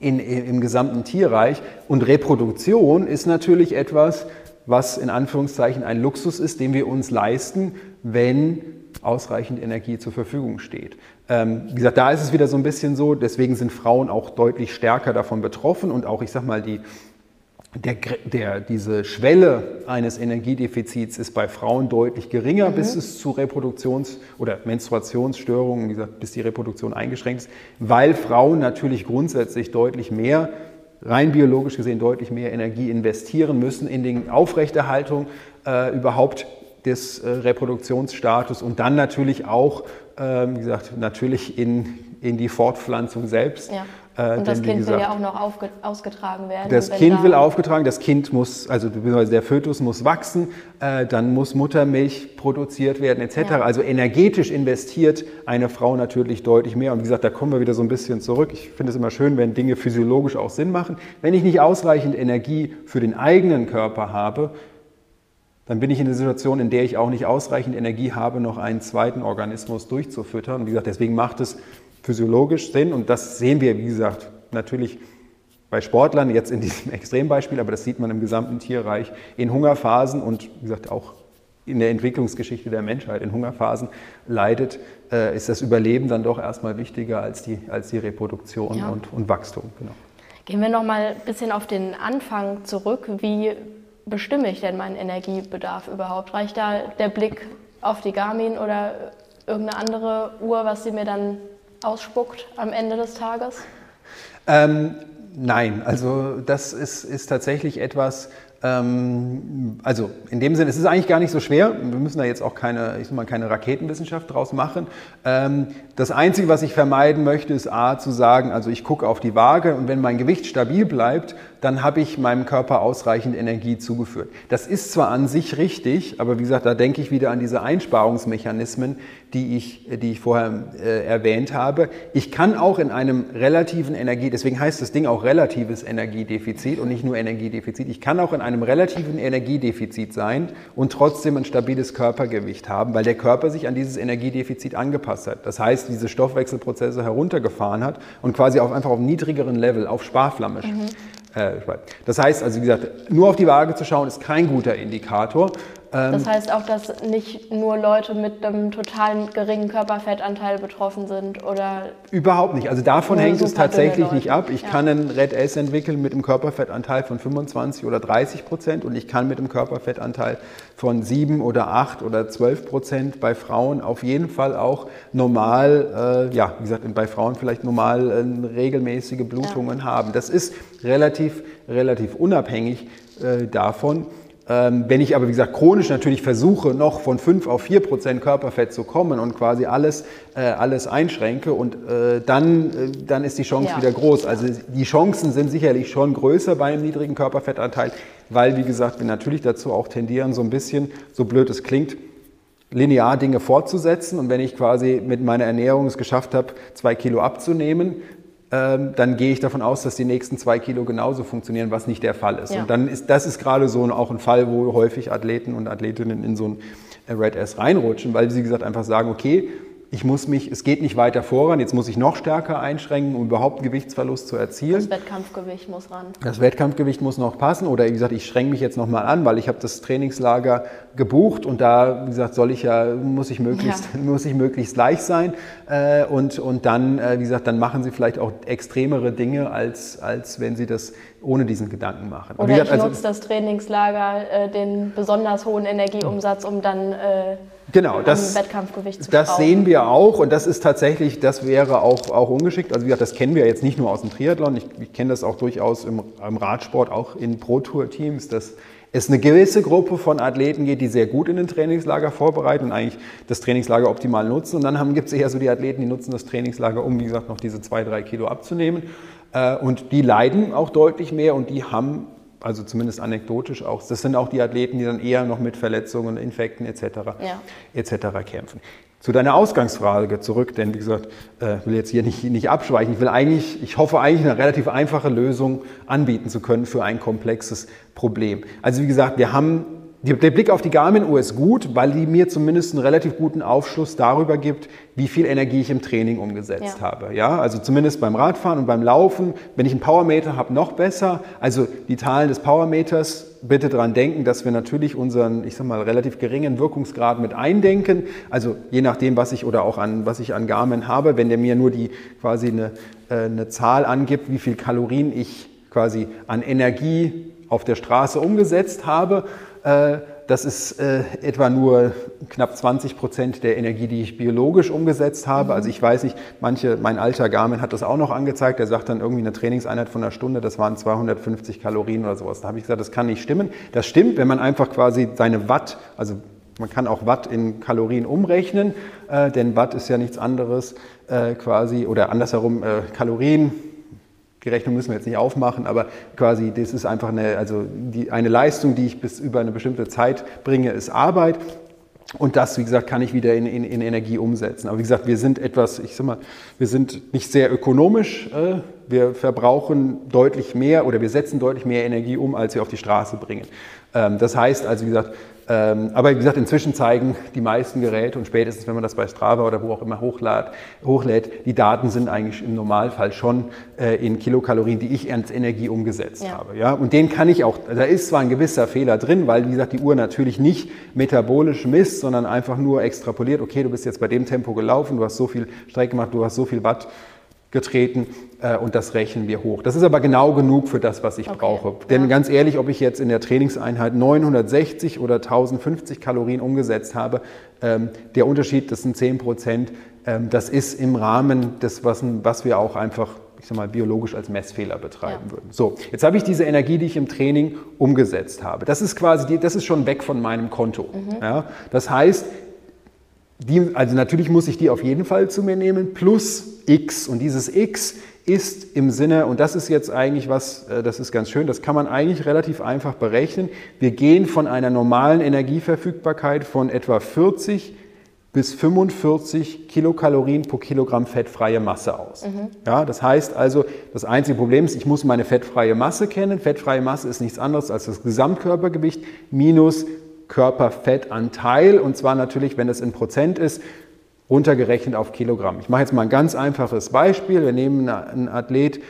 in, im gesamten Tierreich. Und Reproduktion ist natürlich etwas, was in Anführungszeichen ein Luxus ist, den wir uns leisten, wenn ausreichend Energie zur Verfügung steht. Ähm, wie gesagt, da ist es wieder so ein bisschen so, deswegen sind Frauen auch deutlich stärker davon betroffen und auch, ich sag mal, die, der, der, diese Schwelle eines Energiedefizits ist bei Frauen deutlich geringer, mhm. bis es zu Reproduktions- oder Menstruationsstörungen, wie gesagt, bis die Reproduktion eingeschränkt ist, weil Frauen natürlich grundsätzlich deutlich mehr, rein biologisch gesehen, deutlich mehr Energie investieren müssen in die Aufrechterhaltung äh, überhaupt des äh, Reproduktionsstatus und dann natürlich auch, ähm, wie gesagt, natürlich in, in die Fortpflanzung selbst. Ja. Äh, und das denn, Kind gesagt, will ja auch noch aufge- ausgetragen werden. Das Kind da will aufgetragen, das Kind muss, also der Fötus muss wachsen, äh, dann muss Muttermilch produziert werden et cetera. Ja. Also energetisch investiert eine Frau natürlich deutlich mehr. Und wie gesagt, da kommen wir wieder so ein bisschen zurück. Ich finde es immer schön, wenn Dinge physiologisch auch Sinn machen. Wenn ich nicht ausreichend Energie für den eigenen Körper habe, dann bin ich in der Situation, in der ich auch nicht ausreichend Energie habe, noch einen zweiten Organismus durchzufüttern. Und wie gesagt, deswegen macht es physiologisch Sinn. Und das sehen wir, wie gesagt, natürlich bei Sportlern, jetzt in diesem Extrembeispiel, aber das sieht man im gesamten Tierreich, in Hungerphasen und wie gesagt auch in der Entwicklungsgeschichte der Menschheit, in Hungerphasen leidet, äh, ist das Überleben dann doch erstmal wichtiger als die, als die Reproduktion ja. und, und Wachstum. Genau. Gehen wir noch mal ein bisschen auf den Anfang zurück, wie bestimme ich denn meinen Energiebedarf überhaupt? Reicht da der Blick auf die Garmin oder irgendeine andere Uhr, was sie mir dann ausspuckt am Ende des Tages? Ähm, nein, also das ist, ist tatsächlich etwas, ähm, also in dem Sinne, es ist eigentlich gar nicht so schwer, wir müssen da jetzt auch keine, ich sag mal, keine Raketenwissenschaft draus machen. Ähm, das Einzige, was ich vermeiden möchte, ist A, zu sagen, also ich gucke auf die Waage und wenn mein Gewicht stabil bleibt, dann habe ich meinem Körper ausreichend Energie zugeführt. Das ist zwar an sich richtig, aber wie gesagt, da denke ich wieder an diese Einsparungsmechanismen, die ich, die ich vorher äh, erwähnt habe. Ich kann auch in einem relativen Energie, deswegen heißt das Ding auch relatives Energiedefizit und nicht nur Energiedefizit, ich kann auch in einem relativen Energiedefizit sein und trotzdem ein stabiles Körpergewicht haben, weil der Körper sich an dieses Energiedefizit angepasst hat. Das heißt, diese Stoffwechselprozesse heruntergefahren hat und quasi auf, einfach auf niedrigeren Level, auf Sparflamme. Mhm. Das heißt, also wie gesagt, nur auf die Waage zu schauen, ist kein guter Indikator. Das heißt auch, dass nicht nur Leute mit einem total geringen Körperfettanteil betroffen sind, oder? Überhaupt nicht. Also davon hängt es tatsächlich nicht ab. Ich ja. kann einen R E D-S entwickeln mit einem Körperfettanteil von fünfundzwanzig oder dreißig Prozent und ich kann mit einem Körperfettanteil von sieben oder acht oder zwölf Prozent bei Frauen auf jeden Fall auch normal, äh, ja, wie gesagt, bei Frauen vielleicht normal äh, regelmäßige Blutungen ja. haben. Das ist relativ, relativ unabhängig äh, davon. Wenn ich aber, wie gesagt, chronisch natürlich versuche, noch von fünf auf vier Prozent Körperfett zu kommen und quasi alles, äh, alles einschränke, und äh, dann, äh, dann ist die Chance ja. wieder groß. Also die Chancen sind sicherlich schon größer bei einem niedrigen Körperfettanteil, weil, wie gesagt, wir natürlich dazu auch tendieren, so ein bisschen, so blöd es klingt, linear Dinge fortzusetzen. Und wenn ich quasi mit meiner Ernährung es geschafft habe, zwei Kilo abzunehmen, dann gehe ich davon aus, dass die nächsten zwei Kilo genauso funktionieren, was nicht der Fall ist. Ja. Und dann ist das ist gerade so ein, auch ein Fall, wo häufig Athleten und Athletinnen in so ein R E D-S reinrutschen, weil sie, wie gesagt, einfach sagen, okay, ich muss mich, es geht nicht weiter voran, jetzt muss ich noch stärker einschränken, um überhaupt einen Gewichtsverlust zu erzielen. Das Wettkampfgewicht muss ran. Das Wettkampfgewicht muss noch passen, oder wie gesagt, ich schränke mich jetzt nochmal an, weil ich habe das Trainingslager gebucht und da, wie gesagt, soll ich ja, muss ich möglichst, ja. muss ich möglichst leicht sein und, und dann, wie gesagt, dann machen sie vielleicht auch extremere Dinge, als, als wenn sie das ohne diesen Gedanken machen. Oder gesagt, ich nutze also das Trainingslager, äh, den besonders hohen Energieumsatz, um dann äh, genau, das, um Wettkampfgewicht zu das schrauben. Sehen wir auch, und das ist tatsächlich, das wäre auch, auch ungeschickt. Also wie gesagt, das kennen wir jetzt nicht nur aus dem Triathlon, ich, ich kenne das auch durchaus im, im Radsport, auch in Pro-Tour-Teams, dass es eine gewisse Gruppe von Athleten geht, die sehr gut in den Trainingslager vorbereiten und eigentlich das Trainingslager optimal nutzen. Und dann gibt es eher so die Athleten, die nutzen das Trainingslager, um, wie gesagt, noch diese zwei, drei Kilo abzunehmen. Und die leiden auch deutlich mehr und die haben, also zumindest anekdotisch auch, das sind auch die Athleten, die dann eher noch mit Verletzungen, Infekten et cetera ja. et cetera kämpfen. Zu deiner Ausgangsfrage zurück, denn wie gesagt, ich will jetzt hier nicht, nicht abschweichen. Ich will eigentlich, ich hoffe eigentlich eine relativ einfache Lösung anbieten zu können für ein komplexes Problem. Also wie gesagt, wir haben, der Blick auf die Garmin-Uhr ist gut, weil die mir zumindest einen relativ guten Aufschluss darüber gibt, wie viel Energie ich im Training umgesetzt ja. habe. Ja, also zumindest beim Radfahren und beim Laufen. Wenn ich einen Powermeter habe, noch besser. Also die Zahlen des Powermeters, bitte daran denken, dass wir natürlich unseren, ich sag mal, relativ geringen Wirkungsgrad mit eindenken. Also je nachdem, was ich oder auch an, was ich an Garmin habe, wenn der mir nur die quasi eine, eine Zahl angibt, wie viel Kalorien ich quasi an Energie auf der Straße umgesetzt habe, äh, das ist äh, etwa nur knapp zwanzig Prozent der Energie, die ich biologisch umgesetzt habe. Also ich weiß nicht, manche, mein alter Garmin hat das auch noch angezeigt, der sagt dann irgendwie eine Trainingseinheit von einer Stunde, das waren zweihundertfünfzig Kalorien oder sowas. Da habe ich gesagt, das kann nicht stimmen. Das stimmt, wenn man einfach quasi seine Watt, also man kann auch Watt in Kalorien umrechnen, äh, denn Watt ist ja nichts anderes äh, quasi, oder andersherum äh, Kalorien. Die Rechnung müssen wir jetzt nicht aufmachen, aber quasi das ist einfach eine, also die, eine Leistung, die ich bis über eine bestimmte Zeit bringe, ist Arbeit. Und das, wie gesagt, kann ich wieder in, in, in Energie umsetzen. Aber wie gesagt, wir sind etwas, ich sag mal, wir sind nicht sehr ökonomisch. Äh, wir verbrauchen deutlich mehr oder wir setzen deutlich mehr Energie um, als wir auf die Straße bringen. Ähm, das heißt also, wie gesagt, ähm, aber wie gesagt, inzwischen zeigen die meisten Geräte und spätestens, wenn man das bei Strava oder wo auch immer hochlad, hochlädt, die Daten sind eigentlich im Normalfall schon äh, in Kilokalorien, die ich als Energie umgesetzt ja. habe. Ja? Und den kann ich auch, da ist zwar ein gewisser Fehler drin, weil, wie gesagt, die Uhr natürlich nicht metabolisch misst, sondern einfach nur extrapoliert, okay, du bist jetzt bei dem Tempo gelaufen, du hast so viel Strecke gemacht, du hast so viel Watt getreten, und das rechnen wir hoch. Das ist aber genau genug für das, was ich okay. brauche. Denn ja. ganz ehrlich, ob ich jetzt in der Trainingseinheit neunhundertsechzig oder tausendfünfzig Kalorien umgesetzt habe, ähm, der Unterschied, das sind zehn Prozent, ähm, das ist im Rahmen des, was, was wir auch einfach, ich sag mal, biologisch als Messfehler betreiben ja. würden. So, jetzt habe ich diese Energie, die ich im Training umgesetzt habe. Das ist quasi, die, das ist schon weg von meinem Konto. Mhm. Ja? Das heißt, die, also natürlich muss ich die auf jeden Fall zu mir nehmen, plus X. Und dieses X ist im Sinne, und das ist jetzt eigentlich was, das ist ganz schön, das kann man eigentlich relativ einfach berechnen. Wir gehen von einer normalen Energieverfügbarkeit von etwa vierzig bis fünfundvierzig Kilokalorien pro Kilogramm fettfreie Masse aus. Mhm. Ja, das heißt also, das einzige Problem ist, ich muss meine fettfreie Masse kennen. Fettfreie Masse ist nichts anderes als das Gesamtkörpergewicht minus Körperfettanteil, und zwar natürlich, wenn es in Prozent ist, runtergerechnet auf Kilogramm. Ich mache jetzt mal ein ganz einfaches Beispiel. Wir nehmen einen Athlet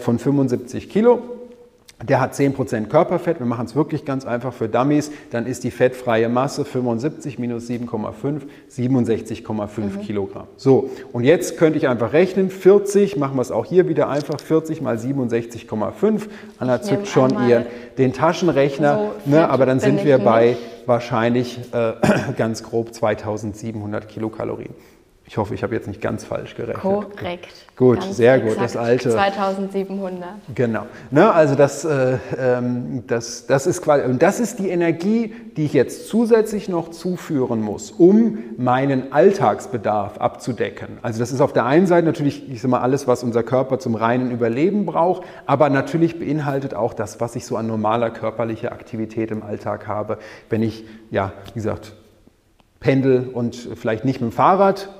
von fünfundsiebzig Kilo, der hat zehn Prozent Körperfett. Wir machen es wirklich ganz einfach für Dummies. Dann ist die fettfreie Masse fünfundsiebzig minus sieben Komma fünf, siebenundsechzig Komma fünf mhm. Kilogramm. So, und jetzt könnte ich einfach rechnen. vierzig, machen wir es auch hier wieder einfach, vierzig mal siebenundsechzig Komma fünf. Anna zückt schon ihren, den Taschenrechner, so ne, aber dann sind wir bei wahrscheinlich äh, ganz grob zweitausendsiebenhundert Kilokalorien. Ich hoffe, ich habe jetzt nicht ganz falsch gerechnet. Korrekt. Gut, ganz sehr gut. Das alte. zweitausendsiebenhundert. Genau. Ne, also das, äh, das, das ist quasi, und das ist die Energie, die ich jetzt zusätzlich noch zuführen muss, um meinen Alltagsbedarf abzudecken. Also das ist auf der einen Seite natürlich, ich sag mal, alles, was unser Körper zum reinen Überleben braucht, aber natürlich beinhaltet auch das, was ich so an normaler körperlicher Aktivität im Alltag habe, wenn ich, ja, wie gesagt, pendel und vielleicht nicht mit dem Fahrrad.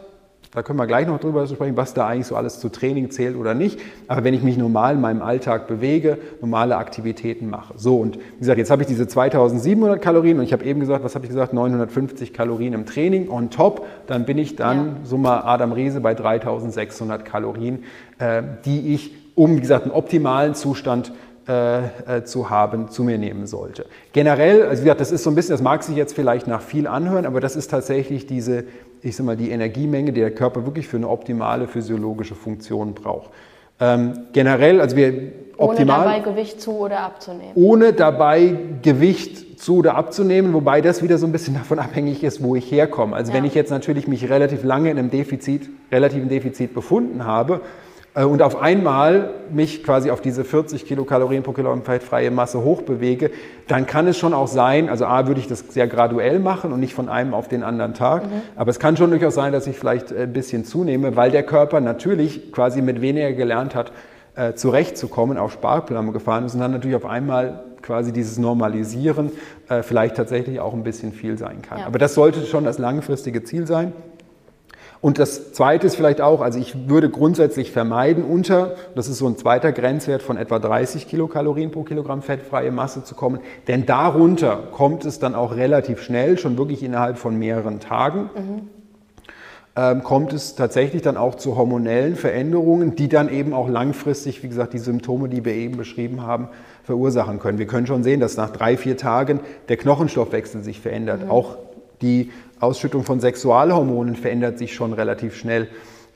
Da können wir gleich noch drüber sprechen, was da eigentlich so alles zu Training zählt oder nicht. Aber wenn ich mich normal in meinem Alltag bewege, normale Aktivitäten mache. So, und wie gesagt, jetzt habe ich diese zweitausendsiebenhundert Kalorien und ich habe eben gesagt, was habe ich gesagt, neunhundertfünfzig Kalorien im Training on top. Dann bin ich dann, ja. so mal Adam Riese, bei dreitausendsechshundert Kalorien, äh, die ich, um, wie gesagt, einen optimalen Zustand Äh, zu haben, zu mir nehmen sollte. Generell, also wie gesagt, das ist so ein bisschen, das mag sich jetzt vielleicht nach viel anhören, aber das ist tatsächlich diese, ich sag mal, die Energiemenge, die der Körper wirklich für eine optimale physiologische Funktion braucht. Ähm, generell, also wir optimal... Ohne dabei Gewicht zu oder abzunehmen. Ohne dabei Gewicht zu oder abzunehmen, wobei das wieder so ein bisschen davon abhängig ist, wo ich herkomme. Also ja. wenn ich jetzt natürlich mich relativ lange in einem Defizit, relativen Defizit befunden habe, und auf einmal mich quasi auf diese vierzig Kilokalorien pro Kilogramm fettfreie Masse hochbewege, dann kann es schon auch sein, also A, würde ich das sehr graduell machen und nicht von einem auf den anderen Tag, mhm. aber es kann schon durchaus sein, dass ich vielleicht ein bisschen zunehme, weil der Körper natürlich quasi mit weniger gelernt hat, äh, zurechtzukommen, auf Sparflamme gefahren ist und dann natürlich auf einmal quasi dieses Normalisieren äh, vielleicht tatsächlich auch ein bisschen viel sein kann. Ja. Aber das sollte schon das langfristige Ziel sein. Und das Zweite ist vielleicht auch, also ich würde grundsätzlich vermeiden, unter, das ist so ein zweiter Grenzwert von etwa dreißig Kilokalorien pro Kilogramm fettfreie Masse zu kommen, denn darunter kommt es dann auch relativ schnell, schon wirklich innerhalb von mehreren Tagen, mhm. ähm, kommt es tatsächlich dann auch zu hormonellen Veränderungen, die dann eben auch langfristig, wie gesagt, die Symptome, die wir eben beschrieben haben, verursachen können. Wir können schon sehen, dass nach drei, vier Tagen der Knochenstoffwechsel sich verändert, mhm. auch die Ausschüttung von Sexualhormonen verändert sich schon relativ schnell.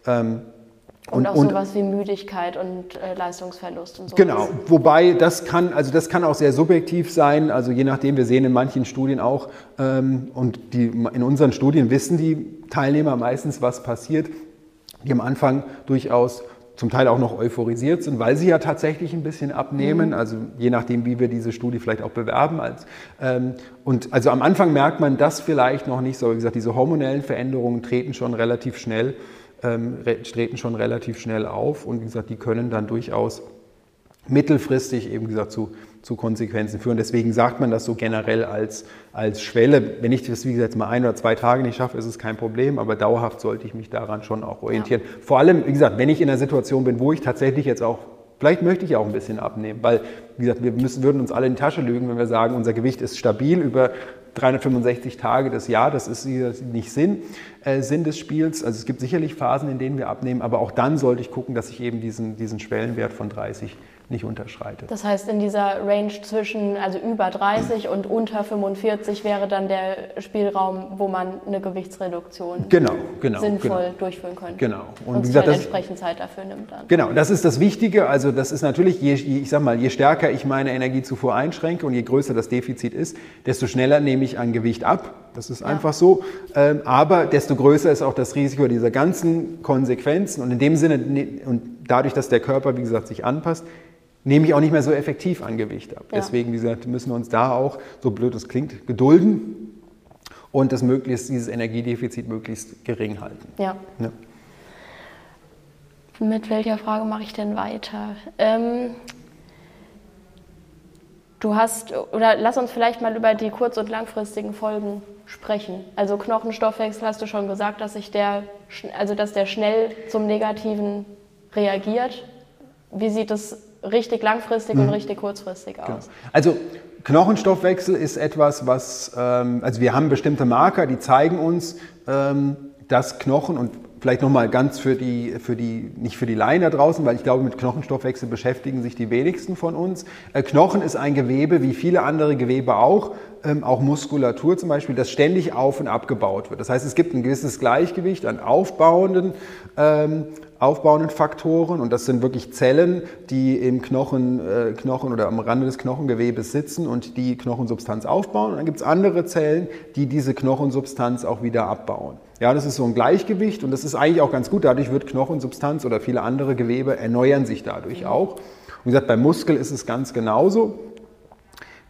Ähm, und, und auch und, sowas wie Müdigkeit und äh, Leistungsverlust und so. Genau, wobei das kann, also das kann auch sehr subjektiv sein. Also je nachdem, wir sehen in manchen Studien auch, ähm, und die, in unseren Studien wissen die Teilnehmer meistens, was passiert, die am Anfang durchaus zum Teil auch noch euphorisiert sind, weil sie ja tatsächlich ein bisschen abnehmen, also je nachdem, wie wir diese Studie vielleicht auch bewerben. Als, ähm, und also am Anfang merkt man das vielleicht noch nicht so. Wie gesagt, diese hormonellen Veränderungen treten schon relativ schnell, ähm, treten schon relativ schnell auf und wie gesagt, die können dann durchaus mittelfristig eben gesagt zu, zu Konsequenzen führen. Deswegen sagt man das so generell als, als Schwelle. Wenn ich das, wie gesagt, mal ein oder zwei Tage nicht schaffe, ist es kein Problem, aber dauerhaft sollte ich mich daran schon auch orientieren. Ja. Vor allem, wie gesagt, wenn ich in einer Situation bin, wo ich tatsächlich jetzt auch, vielleicht möchte ich auch ein bisschen abnehmen, weil, wie gesagt, wir müssen, würden uns alle in die Tasche lügen, wenn wir sagen, unser Gewicht ist stabil über dreihundertfünfundsechzig Tage des Jahres. Das ist nicht Sinn, äh, Sinn des Spiels. Also es gibt sicherlich Phasen, in denen wir abnehmen, aber auch dann sollte ich gucken, dass ich eben diesen, diesen Schwellenwert von dreißig nicht unterschreitet. Das heißt, in dieser Range zwischen, also über dreißig und unter fünfundvierzig wäre dann der Spielraum, wo man eine Gewichtsreduktion genau, genau, sinnvoll genau. durchführen könnte. Genau. Und, und wie gesagt, das, entsprechend Zeit dafür nimmt dann. Genau, das ist das Wichtige. Also das ist natürlich, je, ich sag mal, je stärker ich meine Energiezufuhr einschränke und je größer das Defizit ist, desto schneller nehme ich an Gewicht ab. Das ist ja. einfach so. Aber desto größer ist auch das Risiko dieser ganzen Konsequenzen. Und in dem Sinne, und dadurch, dass der Körper, wie gesagt, sich anpasst, nehme ich auch nicht mehr so effektiv an Gewicht ab. Ja. Deswegen, wie gesagt, müssen wir uns da auch, so blöd es klingt, gedulden und das möglichst, dieses Energiedefizit möglichst gering halten. Ja. Ja. Mit welcher Frage mache ich denn weiter? Ähm, du hast, oder lass uns vielleicht mal über die kurz- und langfristigen Folgen sprechen. Also Knochenstoffwechsel hast du schon gesagt, dass sich der, also dass der schnell zum Negativen reagiert. Wie sieht es richtig langfristig mhm. und richtig kurzfristig aus? Genau. Also Knochenstoffwechsel ist etwas, was, ähm, also wir haben bestimmte Marker, die zeigen uns, ähm, dass Knochen, und vielleicht nochmal ganz für die, für die, nicht für die Laien da draußen, weil ich glaube, mit Knochenstoffwechsel beschäftigen sich die wenigsten von uns. Äh, Knochen ist ein Gewebe, wie viele andere Gewebe auch, ähm, auch Muskulatur zum Beispiel, das ständig auf- und abgebaut wird. Das heißt, es gibt ein gewisses Gleichgewicht an aufbauenden ähm, aufbauenden Faktoren, und das sind wirklich Zellen, die im Knochen, äh, Knochen oder am Rande des Knochengewebes sitzen und die Knochensubstanz aufbauen. Und dann gibt es andere Zellen, die diese Knochensubstanz auch wieder abbauen. Ja, das ist so ein Gleichgewicht, und das ist eigentlich auch ganz gut. Dadurch wird Knochensubstanz oder viele andere Gewebe erneuern sich dadurch auch. Und wie gesagt, beim Muskel ist es ganz genauso.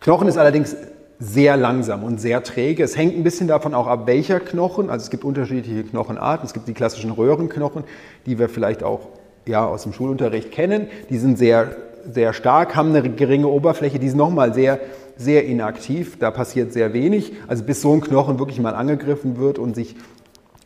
Knochen ist allerdings sehr langsam und sehr träge. Es hängt ein bisschen davon auch ab, welcher Knochen. Also es gibt unterschiedliche Knochenarten. Es gibt die klassischen Röhrenknochen, die wir vielleicht auch ja, aus dem Schulunterricht kennen. Die sind sehr, sehr stark, haben eine geringe Oberfläche. Die sind nochmal sehr, sehr inaktiv. Da passiert sehr wenig. Also bis so ein Knochen wirklich mal angegriffen wird und sich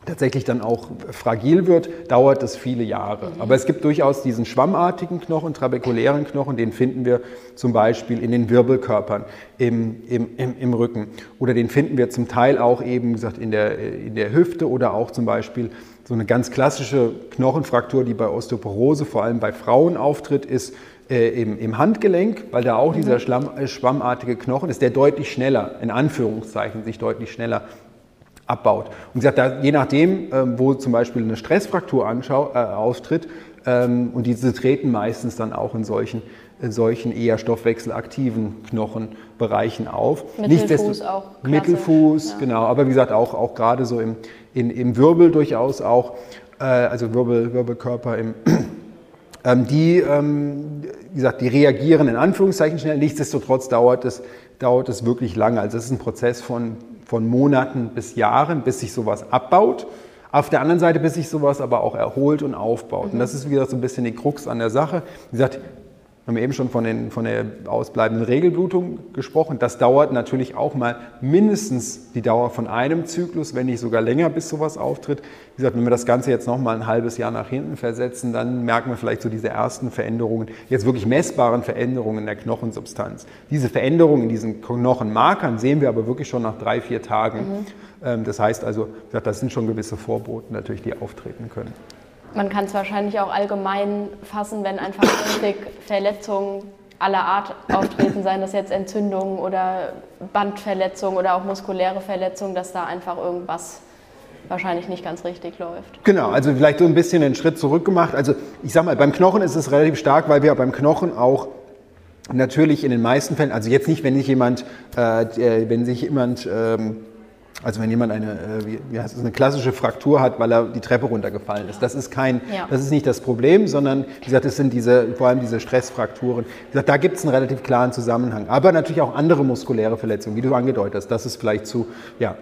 tatsächlich dann auch fragil wird, dauert das viele Jahre. Aber es gibt durchaus diesen schwammartigen Knochen, trabekulären Knochen, den finden wir zum Beispiel in den Wirbelkörpern im, im, im, im Rücken. Oder den finden wir zum Teil auch eben, wie gesagt, in der, in der Hüfte, oder auch zum Beispiel so eine ganz klassische Knochenfraktur, die bei Osteoporose, vor allem bei Frauen auftritt, ist äh, im, im Handgelenk, weil da auch mhm. dieser Schlamm, äh, schwammartige Knochen ist, der deutlich schneller, in Anführungszeichen, sich deutlich schneller abbaut. Und wie gesagt, da, je nachdem, äh, wo zum Beispiel eine Stressfraktur anschau, äh, auftritt, ähm, und diese treten meistens dann auch in solchen, äh, solchen eher stoffwechselaktiven Knochenbereichen auf. Mittelfuß auch. Mittelfuß, ja. Genau. Aber wie gesagt, auch, auch gerade so im, in, im Wirbel durchaus auch, äh, also Wirbel, Wirbelkörper im ähm, die, ähm, wie gesagt, die reagieren in Anführungszeichen schnell. Nichtsdestotrotz dauert es, dauert es wirklich lange. Also es ist ein Prozess von von Monaten bis Jahren, bis sich sowas abbaut. Auf der anderen Seite, bis sich sowas aber auch erholt und aufbaut. Mhm. Und das ist wieder so ein bisschen die Krux an der Sache. Wie gesagt, wir haben eben schon von, den, von der ausbleibenden Regelblutung gesprochen. Das dauert natürlich auch mal mindestens die Dauer von einem Zyklus, wenn nicht sogar länger, bis sowas auftritt. Wie gesagt, wenn wir das Ganze jetzt nochmal ein halbes Jahr nach hinten versetzen, dann merken wir vielleicht so diese ersten Veränderungen, jetzt wirklich messbaren Veränderungen in der Knochensubstanz. Diese Veränderungen in diesen Knochenmarkern sehen wir aber wirklich schon nach drei, vier Tagen. Mhm. Das heißt also, das sind schon gewisse Vorboten natürlich, die auftreten können. Man kann es wahrscheinlich auch allgemein fassen, wenn einfach häufig Verletzungen aller Art auftreten, seien das jetzt Entzündungen oder Bandverletzungen oder auch muskuläre Verletzungen, dass da einfach irgendwas wahrscheinlich nicht ganz richtig läuft. Genau, also vielleicht so ein bisschen einen Schritt zurück gemacht. Also ich sag mal, beim Knochen ist es relativ stark, weil wir beim Knochen auch natürlich in den meisten Fällen, also jetzt nicht, wenn sich jemand, äh, wenn sich jemand, ähm, Also wenn jemand eine, wie heißt es, eine klassische Fraktur hat, weil er die Treppe runtergefallen ist. Das ist kein, ja. das ist nicht das Problem, sondern wie gesagt, es sind diese, vor allem diese Stressfrakturen. Wie gesagt, da gibt es einen relativ klaren Zusammenhang. Aber natürlich auch andere muskuläre Verletzungen, wie du angedeutet hast. Das ist vielleicht zu, ja,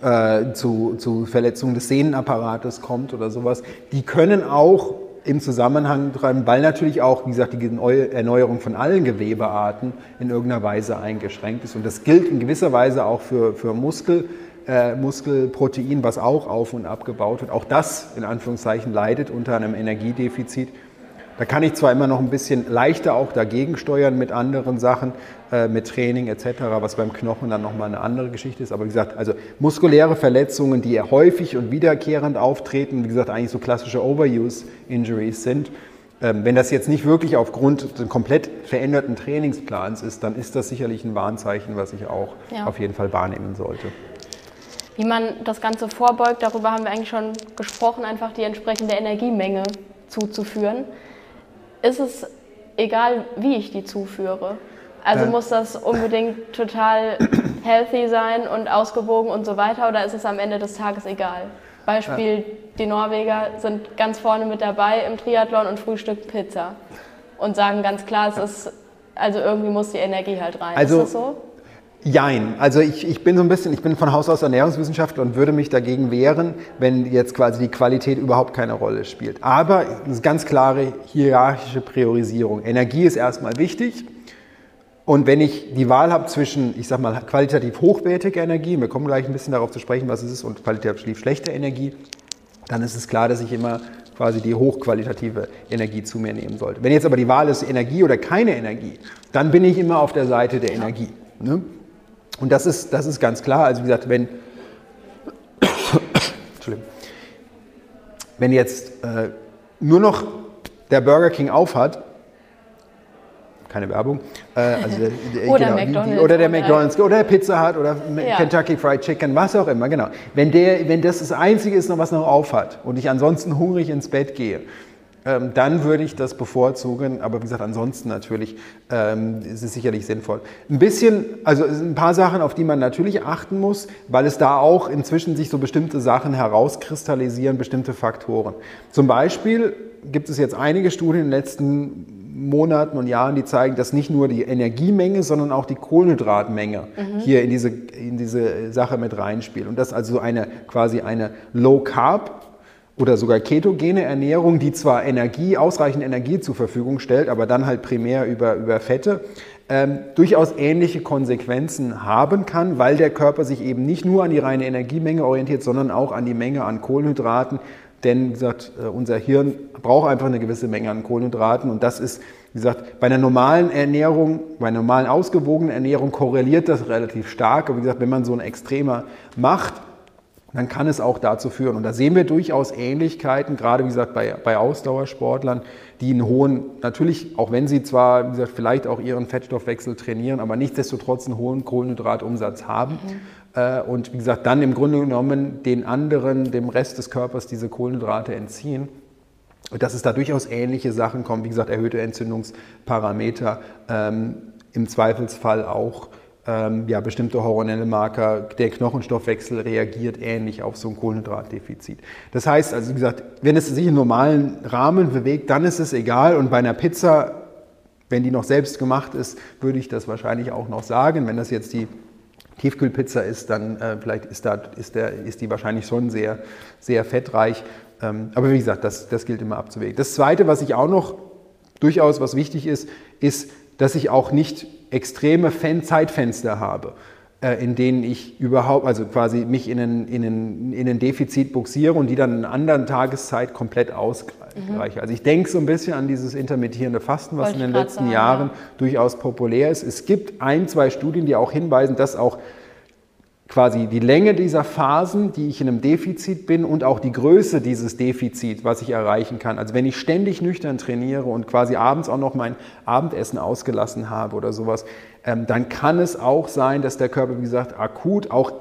äh, zu, zu Verletzungen des Sehnenapparates kommt oder sowas. Die können auch im Zusammenhang treiben, weil natürlich auch, wie gesagt, die Erneuerung von allen Gewebearten in irgendeiner Weise eingeschränkt ist. Und das gilt in gewisser Weise auch für, für Muskel, äh, Muskelprotein, was auch auf und abgebaut wird. Auch das, in Anführungszeichen, leidet unter einem Energiedefizit. Da kann ich zwar immer noch ein bisschen leichter auch dagegen steuern mit anderen Sachen, äh, mit Training et cetera, was beim Knochen dann nochmal eine andere Geschichte ist. Aber wie gesagt, also muskuläre Verletzungen, die häufig und wiederkehrend auftreten, wie gesagt, eigentlich so klassische Overuse-Injuries sind, Wenn das jetzt nicht wirklich aufgrund des komplett veränderten Trainingsplans ist, dann ist das sicherlich ein Warnzeichen, was ich auch ja. auf jeden Fall wahrnehmen sollte. Wie man das Ganze vorbeugt, darüber haben wir eigentlich schon gesprochen, einfach die entsprechende Energiemenge zuzuführen. Ist es egal, wie ich die zuführe? Also äh. muss das unbedingt total healthy sein und ausgewogen und so weiter, oder ist es am Ende des Tages egal? Beispiel, die Norweger sind ganz vorne mit dabei im Triathlon und frühstücken Pizza und sagen ganz klar, es ist, also irgendwie muss die Energie halt rein. Also, ist das so? Jein. Also ich, ich bin so ein bisschen, ich bin von Haus aus Ernährungswissenschaftler und würde mich dagegen wehren, wenn jetzt quasi die Qualität überhaupt keine Rolle spielt. Aber eine ganz klare hierarchische Priorisierung. Energie ist erstmal wichtig. Und wenn ich die Wahl habe zwischen, ich sag mal, qualitativ hochwertiger Energie, wir kommen gleich ein bisschen darauf zu sprechen, was es ist, und qualitativ schlechter Energie, dann ist es klar, dass ich immer quasi die hochqualitative Energie zu mir nehmen sollte. Wenn jetzt aber die Wahl ist Energie oder keine Energie, dann bin ich immer auf der Seite der Energie. Ne? Und das ist, das ist ganz klar. Also wie gesagt, wenn, wenn jetzt äh, nur noch der Burger King auf hat, keine Werbung, äh, also der, oder, genau, McDonald's, die, oder der McDonald's oder der Pizza Hut oder ja. Kentucky Fried Chicken, was auch immer, genau. Wenn, der, wenn das das Einzige ist, noch was noch auf hat und ich ansonsten hungrig ins Bett gehe, ähm, dann würde ich das bevorzugen, aber wie gesagt, ansonsten natürlich ähm, ist es sicherlich sinnvoll. Ein bisschen, also ein paar Sachen, auf die man natürlich achten muss, weil es da auch inzwischen sich so bestimmte Sachen herauskristallisieren, bestimmte Faktoren. Zum Beispiel gibt es jetzt einige Studien in den letzten Monaten und Jahren, die zeigen, dass nicht nur die Energiemenge, sondern auch die Kohlenhydratmenge mhm. hier in diese, in diese Sache mit reinspielt. Und das ist also eine, quasi eine Low-Carb oder sogar ketogene Ernährung, die zwar Energie, ausreichend Energie zur Verfügung stellt, aber dann halt primär über, über Fette, ähm, durchaus ähnliche Konsequenzen haben kann, weil der Körper sich eben nicht nur an die reine Energiemenge orientiert, sondern auch an die Menge an Kohlenhydraten. Denn, wie gesagt, unser Hirn braucht einfach eine gewisse Menge an Kohlenhydraten und das ist, wie gesagt, bei einer normalen Ernährung, bei einer normalen ausgewogenen Ernährung korreliert das relativ stark. Aber wie gesagt, wenn man so ein Extremer macht, dann kann es auch dazu führen. Und da sehen wir durchaus Ähnlichkeiten, gerade, wie gesagt, bei, bei Ausdauersportlern, die einen hohen, natürlich, auch wenn sie zwar, wie gesagt, vielleicht auch ihren Fettstoffwechsel trainieren, aber nichtsdestotrotz einen hohen Kohlenhydratumsatz haben. Mhm. Und wie gesagt, dann im Grunde genommen den anderen, dem Rest des Körpers diese Kohlenhydrate entziehen. Und dass es da durchaus ähnliche Sachen kommen, wie gesagt, erhöhte Entzündungsparameter, ähm, im Zweifelsfall auch ähm, ja, bestimmte hormonelle Marker, der Knochenstoffwechsel reagiert ähnlich auf so ein Kohlenhydratdefizit. Das heißt also, wie gesagt, wenn es sich im normalen Rahmen bewegt, dann ist es egal und bei einer Pizza, wenn die noch selbst gemacht ist, würde ich das wahrscheinlich auch noch sagen, wenn das jetzt die Tiefkühlpizza ist, dann äh, vielleicht ist, da, ist, der, ist die wahrscheinlich schon sehr, sehr fettreich. Ähm, aber wie gesagt, das, das gilt immer abzuwägen. Das Zweite, was ich auch noch durchaus, was wichtig ist, ist, dass ich auch nicht extreme Fan- Zeitfenster habe, äh, in denen ich überhaupt, also quasi mich in einen, in einen, in einen Defizit buxiere und die dann in einer anderen Tageszeit komplett ausgleiche. Mhm. Also ich denke so ein bisschen an dieses intermittierende Fasten, was in den letzten sagen, Jahren ja. durchaus populär ist. Es gibt ein, zwei Studien, die auch hinweisen, dass auch quasi die Länge dieser Phasen, die ich in einem Defizit bin und auch die Größe dieses Defizit, was ich erreichen kann. Also wenn ich ständig nüchtern trainiere und quasi abends auch noch mein Abendessen ausgelassen habe oder sowas, ähm, dann kann es auch sein, dass der Körper, wie gesagt, akut auch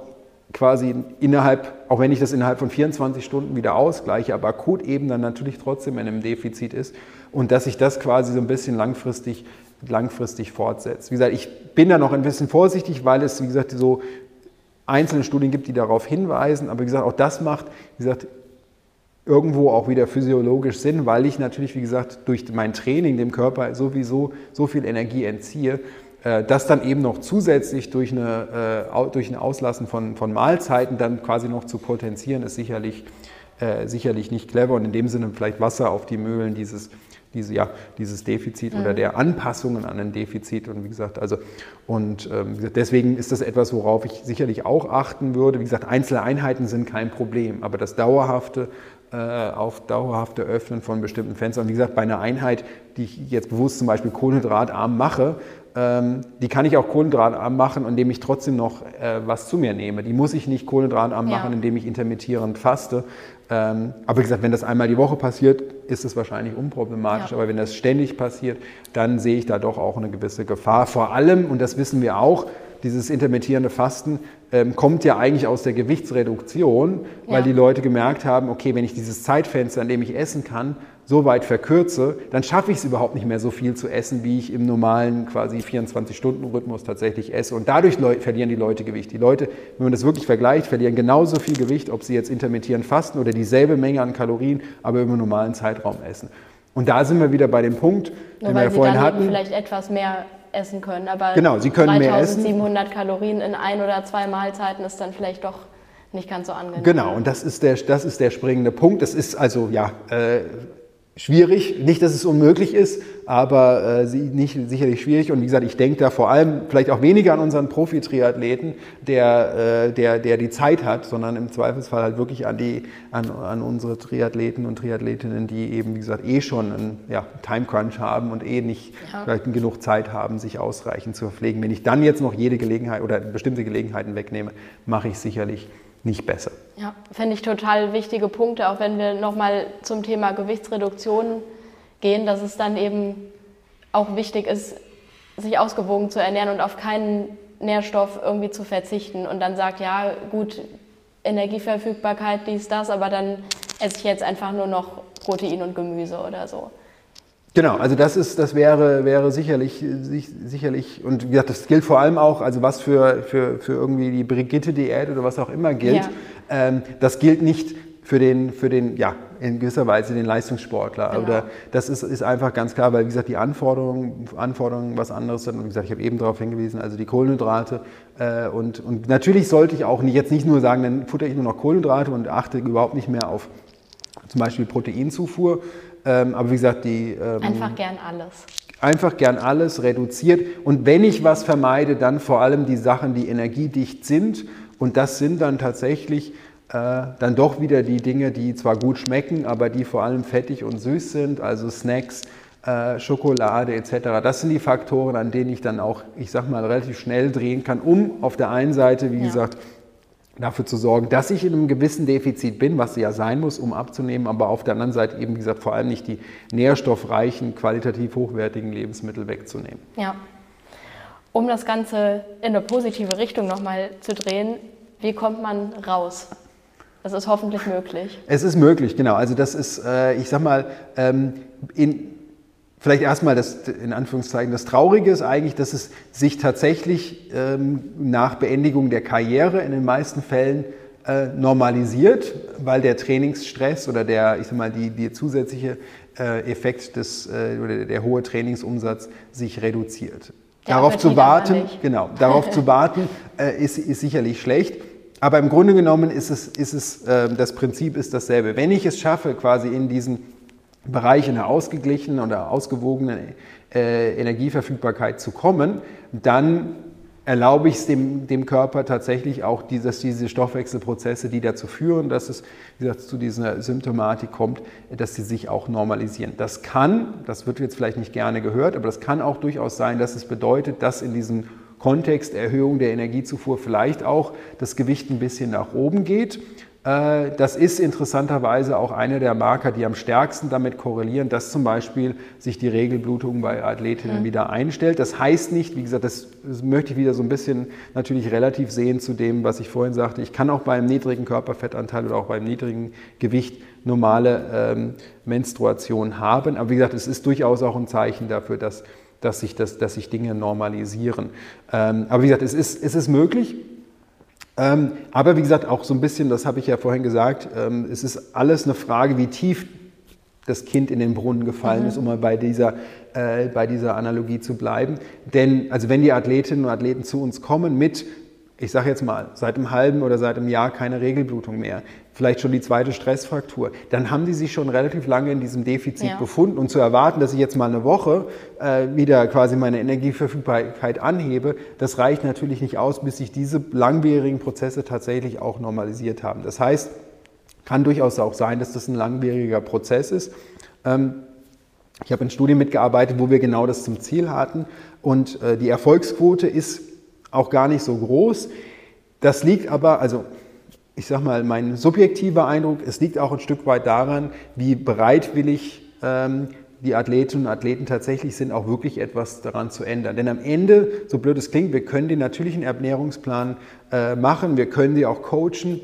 quasi innerhalb, auch wenn ich das innerhalb von vierundzwanzig Stunden wieder ausgleiche, aber akut eben dann natürlich trotzdem in einem Defizit ist und dass sich das quasi so ein bisschen langfristig, langfristig fortsetzt. Wie gesagt, ich bin da noch ein bisschen vorsichtig, weil es, wie gesagt, so einzelne Studien gibt, die darauf hinweisen, aber wie gesagt, auch das macht, wie gesagt, irgendwo auch wieder physiologisch Sinn, weil ich natürlich, wie gesagt, durch mein Training dem Körper sowieso so viel Energie entziehe, dass dann eben noch zusätzlich durch, eine, durch ein Auslassen von, von Mahlzeiten dann quasi noch zu potenzieren, ist sicherlich, äh, sicherlich nicht clever und in dem Sinne vielleicht Wasser auf die Mühlen, dieses, diese, ja, dieses Defizit mhm. oder der Anpassungen an ein Defizit und wie gesagt, also und ähm, deswegen ist das etwas, worauf ich sicherlich auch achten würde. Wie gesagt, einzelne Einheiten sind kein Problem, aber das dauerhafte auf dauerhafte Öffnen von bestimmten Fenstern. Wie gesagt, bei einer Einheit, die ich jetzt bewusst zum Beispiel kohlenhydratarm mache, ähm, die kann ich auch kohlenhydratarm machen, indem ich trotzdem noch äh, was zu mir nehme. Die muss ich nicht kohlenhydratarm ja. machen, indem ich intermittierend faste. Ähm, aber wie gesagt, wenn das einmal die Woche passiert, ist es wahrscheinlich unproblematisch. Ja. Aber wenn das ständig passiert, dann sehe ich da doch auch eine gewisse Gefahr. Vor allem, und das wissen wir auch, dieses intermittierende Fasten ähm, kommt ja eigentlich aus der Gewichtsreduktion, weil ja. die Leute gemerkt haben, okay, wenn ich dieses Zeitfenster, in dem ich essen kann, so weit verkürze, dann schaffe ich es überhaupt nicht mehr so viel zu essen, wie ich im normalen quasi vierundzwanzig-Stunden-Rhythmus tatsächlich esse. Und dadurch verlieren die Leute Gewicht. Die Leute, wenn man das wirklich vergleicht, verlieren genauso viel Gewicht, ob sie jetzt intermittierend fasten oder dieselbe Menge an Kalorien, aber im normalen Zeitraum essen. Und da sind wir wieder bei dem Punkt, nur den wir ja vorhin dann hatten. Vielleicht etwas mehr essen können, aber genau, sie können mehr essen. dreitausendsiebenhundert Kalorien in ein oder zwei Mahlzeiten ist dann vielleicht doch nicht ganz so angenehm. Genau, und das ist der, das ist der springende Punkt. Das ist also, ja, äh, schwierig. Nicht, dass es unmöglich ist, aber äh, nicht, sicherlich schwierig. Und wie gesagt, ich denke da vor allem vielleicht auch weniger an unseren Profi-Triathleten, der, äh, der, der die Zeit hat, sondern im Zweifelsfall halt wirklich an, die, an, an unsere Triathleten und Triathletinnen, die eben, wie gesagt, eh schon einen ja, Time-Crunch haben und eh nicht ja. vielleicht genug Zeit haben, sich ausreichend zu verpflegen. Wenn ich dann jetzt noch jede Gelegenheit oder bestimmte Gelegenheiten wegnehme, mache ich sicherlich nicht besser. Ja, finde ich total wichtige Punkte, auch wenn wir nochmal zum Thema Gewichtsreduktion gehen, dass es dann eben auch wichtig ist, sich ausgewogen zu ernähren und auf keinen Nährstoff irgendwie zu verzichten und dann sagt, ja gut, Energieverfügbarkeit, dies, das, aber dann esse ich jetzt einfach nur noch Protein und Gemüse oder so. Genau, also das ist, das wäre, wäre sicherlich, sich, sicherlich, und wie gesagt, das gilt vor allem auch, also was für, für, für irgendwie die Brigitte-Diät oder was auch immer gilt, ja. ähm, das gilt nicht für den, für den, ja, in gewisser Weise den Leistungssportler. Genau. Oder das ist, ist einfach ganz klar, weil wie gesagt, die Anforderungen, Anforderungen was anderes sind. Und wie gesagt, ich habe eben darauf hingewiesen, also die Kohlenhydrate. Äh, und, und natürlich sollte ich auch nicht, jetzt nicht nur sagen, dann futter ich nur noch Kohlenhydrate und achte überhaupt nicht mehr auf zum Beispiel Proteinzufuhr. Ähm, aber wie gesagt, die... Ähm, einfach gern alles. Einfach gern alles, reduziert. Und wenn ich was vermeide, dann vor allem die Sachen, die energiedicht sind. Und das sind dann tatsächlich äh, dann doch wieder die Dinge, die zwar gut schmecken, aber die vor allem fettig und süß sind. Also Snacks, äh, Schokolade et cetera. Das sind die Faktoren, an denen ich dann auch, ich sag mal, relativ schnell drehen kann, um auf der einen Seite, wie ja. gesagt, dafür zu sorgen, dass ich in einem gewissen Defizit bin, was ja sein muss, um abzunehmen, aber auf der anderen Seite eben, wie gesagt, vor allem nicht die nährstoffreichen, qualitativ hochwertigen Lebensmittel wegzunehmen. Ja. Um das Ganze in eine positive Richtung nochmal zu drehen, wie kommt man raus? Das ist hoffentlich möglich. Es ist möglich, genau. Also das ist, äh, ich sag mal, ähm, in... Vielleicht erstmal das, in Anführungszeichen, das Traurige ist eigentlich, dass es sich tatsächlich ähm, nach Beendigung der Karriere in den meisten Fällen äh, normalisiert, weil der Trainingsstress oder der, ich sag mal, die, die zusätzliche äh, Effekt des, äh, oder der hohe Trainingsumsatz sich reduziert. Der darauf zu warten, genau, darauf zu warten äh, ist, ist sicherlich schlecht. Aber im Grunde genommen ist es, ist es äh, das Prinzip ist dasselbe. Wenn ich es schaffe, quasi in diesen Bereich in einer ausgeglichenen oder ausgewogenen äh, Energieverfügbarkeit zu kommen, dann erlaube ich es dem, dem Körper tatsächlich auch, die, dass diese Stoffwechselprozesse, die dazu führen, dass es wie gesagt, zu dieser Symptomatik kommt, dass sie sich auch normalisieren. Das kann, das wird jetzt vielleicht nicht gerne gehört, aber das kann auch durchaus sein, dass es bedeutet, dass in diesem Kontext Erhöhung der Energiezufuhr vielleicht auch das Gewicht ein bisschen nach oben geht. Das ist interessanterweise auch einer der Marker, die am stärksten damit korrelieren, dass zum Beispiel sich die Regelblutung bei Athletinnen mhm. wieder einstellt. Das heißt nicht, wie gesagt, das möchte ich wieder so ein bisschen natürlich relativ sehen zu dem, was ich vorhin sagte. Ich kann auch beim niedrigen Körperfettanteil oder auch beim niedrigen Gewicht normale ähm, Menstruation haben. Aber wie gesagt, es ist durchaus auch ein Zeichen dafür, dass, dass, sich, das, dass sich Dinge normalisieren. Ähm, aber wie gesagt, es ist, es ist möglich. Ähm, aber wie gesagt, auch so ein bisschen, das habe ich ja vorhin gesagt, ähm, es ist alles eine Frage, wie tief das Kind in den Brunnen gefallen mhm. ist, um mal bei dieser, äh, bei dieser Analogie zu bleiben. Denn, also wenn die Athletinnen und Athleten zu uns kommen mit, ich sage jetzt mal, seit einem halben oder seit einem Jahr keine Regelblutung mehr, vielleicht schon die zweite Stressfraktur, dann haben die sich schon relativ lange in diesem Defizit ja. befunden. Und zu erwarten, dass ich jetzt mal eine Woche äh, wieder quasi meine Energieverfügbarkeit anhebe, das reicht natürlich nicht aus, bis sich diese langwierigen Prozesse tatsächlich auch normalisiert haben. Das heißt, Kann durchaus auch sein, dass das ein langwieriger Prozess ist. Ähm, ich habe in Studien mitgearbeitet, wo wir genau das zum Ziel hatten. Und äh, die Erfolgsquote ist auch gar nicht so groß. Das liegt aber, also ich sage mal, mein subjektiver Eindruck, es liegt auch ein Stück weit daran, wie bereitwillig ähm, die Athletinnen und Athleten tatsächlich sind, auch wirklich etwas daran zu ändern. Denn am Ende, so blöd es klingt, wir können den natürlichen Ernährungsplan äh, machen, wir können sie auch coachen,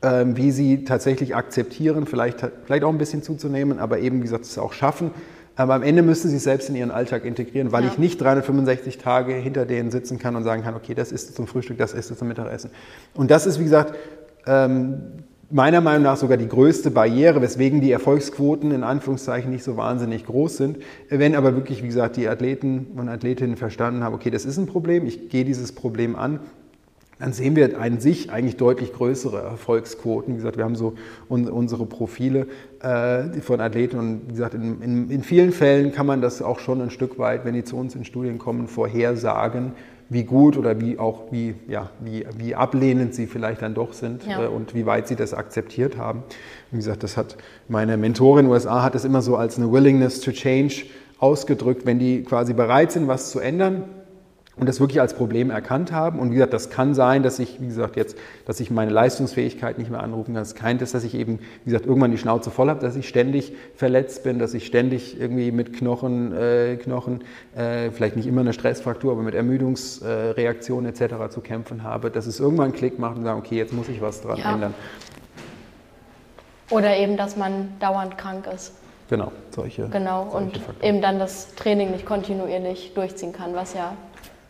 äh, wie sie tatsächlich akzeptieren, vielleicht, vielleicht auch ein bisschen zuzunehmen, aber eben, wie gesagt, es auch schaffen. Aber am Ende müssen sie es selbst in ihren Alltag integrieren, weil ja. ich nicht dreihundertfünfundsechzig Tage hinter denen sitzen kann und sagen kann, okay, das ist zum Frühstück, das ist zum Mittagessen. Und das ist, wie gesagt, ähm, meiner Meinung nach sogar die größte Barriere, weswegen die Erfolgsquoten in Anführungszeichen nicht so wahnsinnig groß sind. Wenn aber wirklich, wie gesagt, die Athleten und Athletinnen verstanden haben, okay, das ist ein Problem, ich gehe dieses Problem an, dann sehen wir an sich eigentlich deutlich größere Erfolgsquoten. Wie gesagt, wir haben so unsere Profile von Athleten und wie gesagt, in vielen Fällen kann man das auch schon ein Stück weit, wenn die zu uns in Studien kommen, vorhersagen, wie gut oder wie auch wie, ja, wie, wie ablehnend sie vielleicht dann doch sind ja. äh, und wie weit sie das akzeptiert haben. Wie gesagt, das hat meine Mentorin in den U S A hat das immer so als eine Willingness to Change ausgedrückt, wenn die quasi bereit sind, was zu ändern und das wirklich als Problem erkannt haben. Und wie gesagt, das kann sein, dass ich, wie gesagt, jetzt, dass ich meine Leistungsfähigkeit nicht mehr anrufen kann. Es kann sein, dass ich eben, wie gesagt, irgendwann die Schnauze voll habe, dass ich ständig verletzt bin, dass ich ständig irgendwie mit Knochen, äh, Knochen äh, vielleicht nicht immer eine Stressfraktur, aber mit Ermüdungsreaktionen äh, et cetera zu kämpfen habe, dass es irgendwann einen Klick macht und sagen, okay, jetzt muss ich was dran ja. ändern. Oder eben, dass man dauernd krank ist. Genau, solche Genau, solche und Faktoren. Eben dann das Training nicht kontinuierlich durchziehen kann, was ja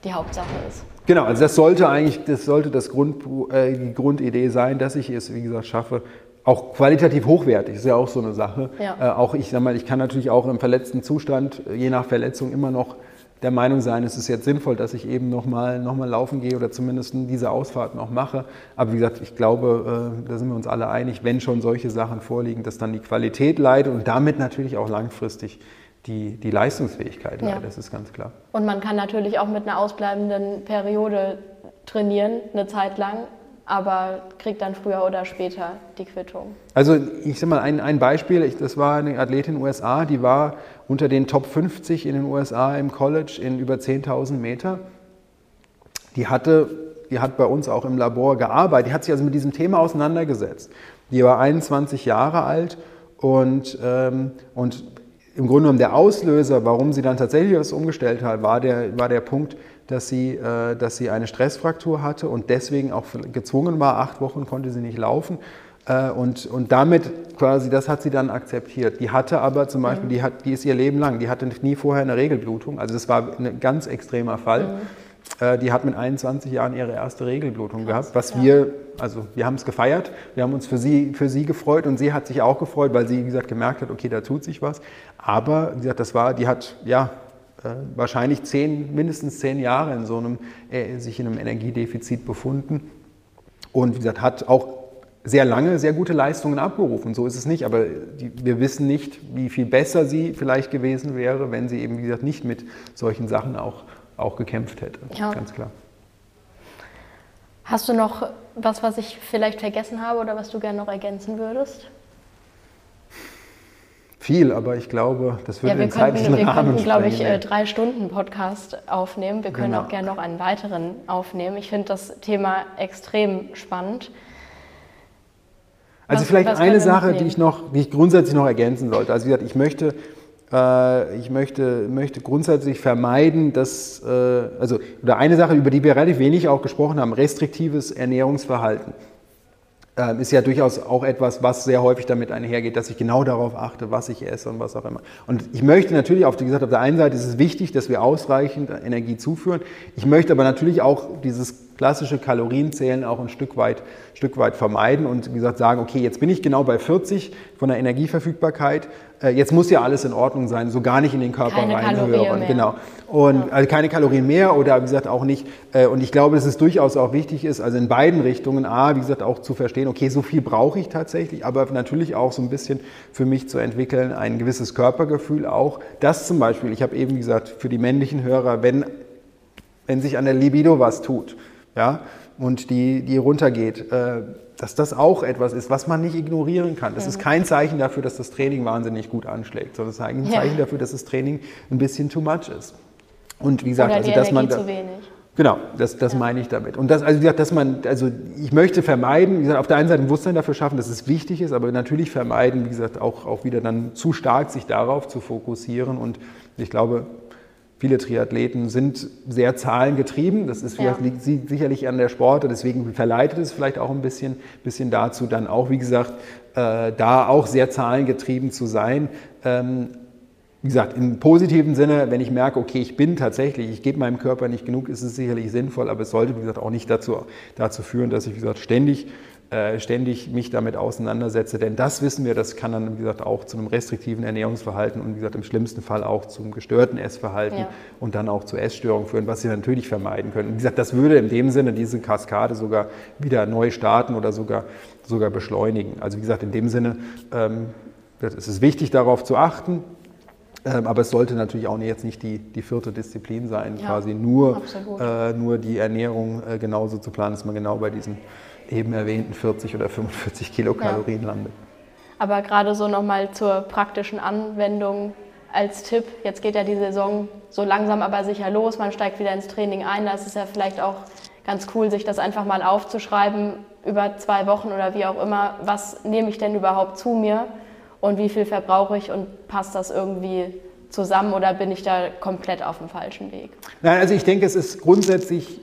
die Hauptsache ist. Genau, also das sollte eigentlich, das sollte das Grund, äh, die Grundidee sein, dass ich es, wie gesagt, schaffe, auch qualitativ hochwertig, ist ja auch so eine Sache. Ja. Äh, auch ich sag mal, ich kann natürlich auch im verletzten Zustand, je nach Verletzung, immer noch der Meinung sein, es ist jetzt sinnvoll, dass ich eben nochmal noch mal laufen gehe oder zumindest diese Ausfahrten auch mache. Aber wie gesagt, ich glaube, äh, da sind wir uns alle einig, wenn schon solche Sachen vorliegen, dass dann die Qualität leidet und damit natürlich auch langfristig Die, die Leistungsfähigkeit, ja. das ist ganz klar. Und man kann natürlich auch mit einer ausbleibenden Periode trainieren, eine Zeit lang, aber kriegt dann früher oder später die Quittung. Also ich sag mal, ein, ein Beispiel, ich, das war eine Athletin in den U S A, die war unter den Top fünfzig in den U S A im College in über zehntausend Meter. Die hatte, die hat bei uns auch im Labor gearbeitet, die hat sich also mit diesem Thema auseinandergesetzt. Die war einundzwanzig Jahre alt und, ähm, und im Grunde genommen der Auslöser, warum sie dann tatsächlich was umgestellt hat, war der, war der Punkt, dass sie, äh, dass sie eine Stressfraktur hatte und deswegen auch gezwungen war, acht Wochen konnte sie nicht laufen äh, und, und damit quasi, das hat sie dann akzeptiert. Die hatte aber zum Beispiel, mhm. die, hat, die ist ihr Leben lang, die hatte nie vorher eine Regelblutung, also das war ein ganz extremer Fall. Mhm. Die hat mit einundzwanzig Jahren ihre erste Regelblutung gehabt, was ja. wir, also wir haben es gefeiert, wir haben uns für sie, für sie gefreut und sie hat sich auch gefreut, weil sie, wie gesagt, gemerkt hat, okay, da tut sich was. Aber, wie gesagt, das war, die hat, ja, wahrscheinlich zehn, mindestens zehn Jahre in so einem, äh, sich in einem Energiedefizit befunden und, wie gesagt, hat auch sehr lange sehr gute Leistungen abgerufen, so ist es nicht, aber die, wir wissen nicht, wie viel besser sie vielleicht gewesen wäre, wenn sie eben, wie gesagt, nicht mit solchen Sachen auch auch gekämpft hätte, ja. ganz klar. Hast du noch was, was ich vielleicht vergessen habe oder was du gerne noch ergänzen würdest? Viel, aber ich glaube, das würde ja, den könnten, zeitlichen wir Rahmen könnten, glaube ich, drei Stunden Podcast aufnehmen. Wir können genau. auch gerne noch einen weiteren aufnehmen. Ich finde das Thema extrem spannend. Also was, vielleicht was eine Sache, die ich, noch, die ich grundsätzlich noch ergänzen sollte. Also wie gesagt, ich möchte... Ich möchte, möchte grundsätzlich vermeiden, dass, also, oder eine Sache, über die wir relativ wenig auch gesprochen haben, restriktives Ernährungsverhalten, ist ja durchaus auch etwas, was sehr häufig damit einhergeht, dass ich genau darauf achte, was ich esse und was auch immer. Und ich möchte natürlich, auf, wie gesagt, auf der einen Seite ist es wichtig, dass wir ausreichend Energie zuführen. Ich möchte aber natürlich auch dieses klassische Kalorienzählen auch ein Stück weit, Stück weit vermeiden und, wie gesagt, sagen, okay, jetzt bin ich genau bei vierzig von der Energieverfügbarkeit. Jetzt muss ja alles in Ordnung sein, so gar nicht in den Körper reinhören. Genau. Und ja. also keine Kalorien mehr oder wie gesagt auch nicht. Und ich glaube, dass es durchaus auch wichtig ist, also in beiden Richtungen, A, wie gesagt, auch zu verstehen, okay, so viel brauche ich tatsächlich, aber natürlich auch so ein bisschen für mich zu entwickeln, ein gewisses Körpergefühl auch. Das zum Beispiel, ich habe eben gesagt, für die männlichen Hörer, wenn, wenn sich an der Libido was tut, ja, und die, die runtergeht, äh, dass das auch etwas ist, was man nicht ignorieren kann. Das mhm. ist kein Zeichen dafür, dass das Training wahnsinnig gut anschlägt, sondern es ist eigentlich ein Zeichen ja. dafür, dass das Training ein bisschen too much ist. Und wie gesagt, Oder die also, dass Energie man da, zu wenig. Genau, das, das ja. meine ich damit. Und das, also wie gesagt, dass man, also ich möchte vermeiden, wie gesagt, auf der einen Seite ein Bewusstsein dafür schaffen, dass es wichtig ist, aber natürlich vermeiden, wie gesagt, auch, auch wieder dann zu stark sich darauf zu fokussieren. Und ich glaube, viele Triathleten sind sehr zahlengetrieben. Das ist ja. liegt sicherlich an der Sportart. Deswegen verleitet es vielleicht auch ein bisschen, bisschen dazu, dann auch, wie gesagt, äh, da auch sehr zahlengetrieben zu sein. Ähm, wie gesagt, im positiven Sinne, wenn ich merke, okay, ich bin tatsächlich, ich gebe meinem Körper nicht genug, ist es sicherlich sinnvoll. Aber es sollte, wie gesagt, auch nicht dazu, dazu führen, dass ich, wie gesagt, ständig, äh, ständig mich damit auseinandersetze. Denn das wissen wir, das kann dann, wie gesagt, auch zu einem restriktiven Ernährungsverhalten und, wie gesagt, im schlimmsten Fall auch zum gestörten Essverhalten ja. und dann auch zu Essstörungen führen, was sie natürlich vermeiden können. Und wie gesagt, das würde in dem Sinne diese Kaskade sogar wieder neu starten oder sogar, sogar beschleunigen. Also, wie gesagt, in dem Sinne ähm, es ist wichtig, darauf zu achten. Aber es sollte natürlich auch jetzt nicht die, die vierte Disziplin sein, ja, quasi nur, äh, nur die Ernährung äh, genauso zu planen, dass man genau bei diesen eben erwähnten vierzig oder fünfundvierzig Kilokalorien ja. landet. Aber gerade so nochmal zur praktischen Anwendung als Tipp, jetzt geht ja die Saison so langsam aber sicher los, man steigt wieder ins Training ein, da ist es ja vielleicht auch ganz cool, sich das einfach mal aufzuschreiben über zwei Wochen oder wie auch immer, was nehme ich denn überhaupt zu mir? Und wie viel verbrauche ich und passt das irgendwie zusammen oder bin ich da komplett auf dem falschen Weg? Nein, also ich denke, es ist grundsätzlich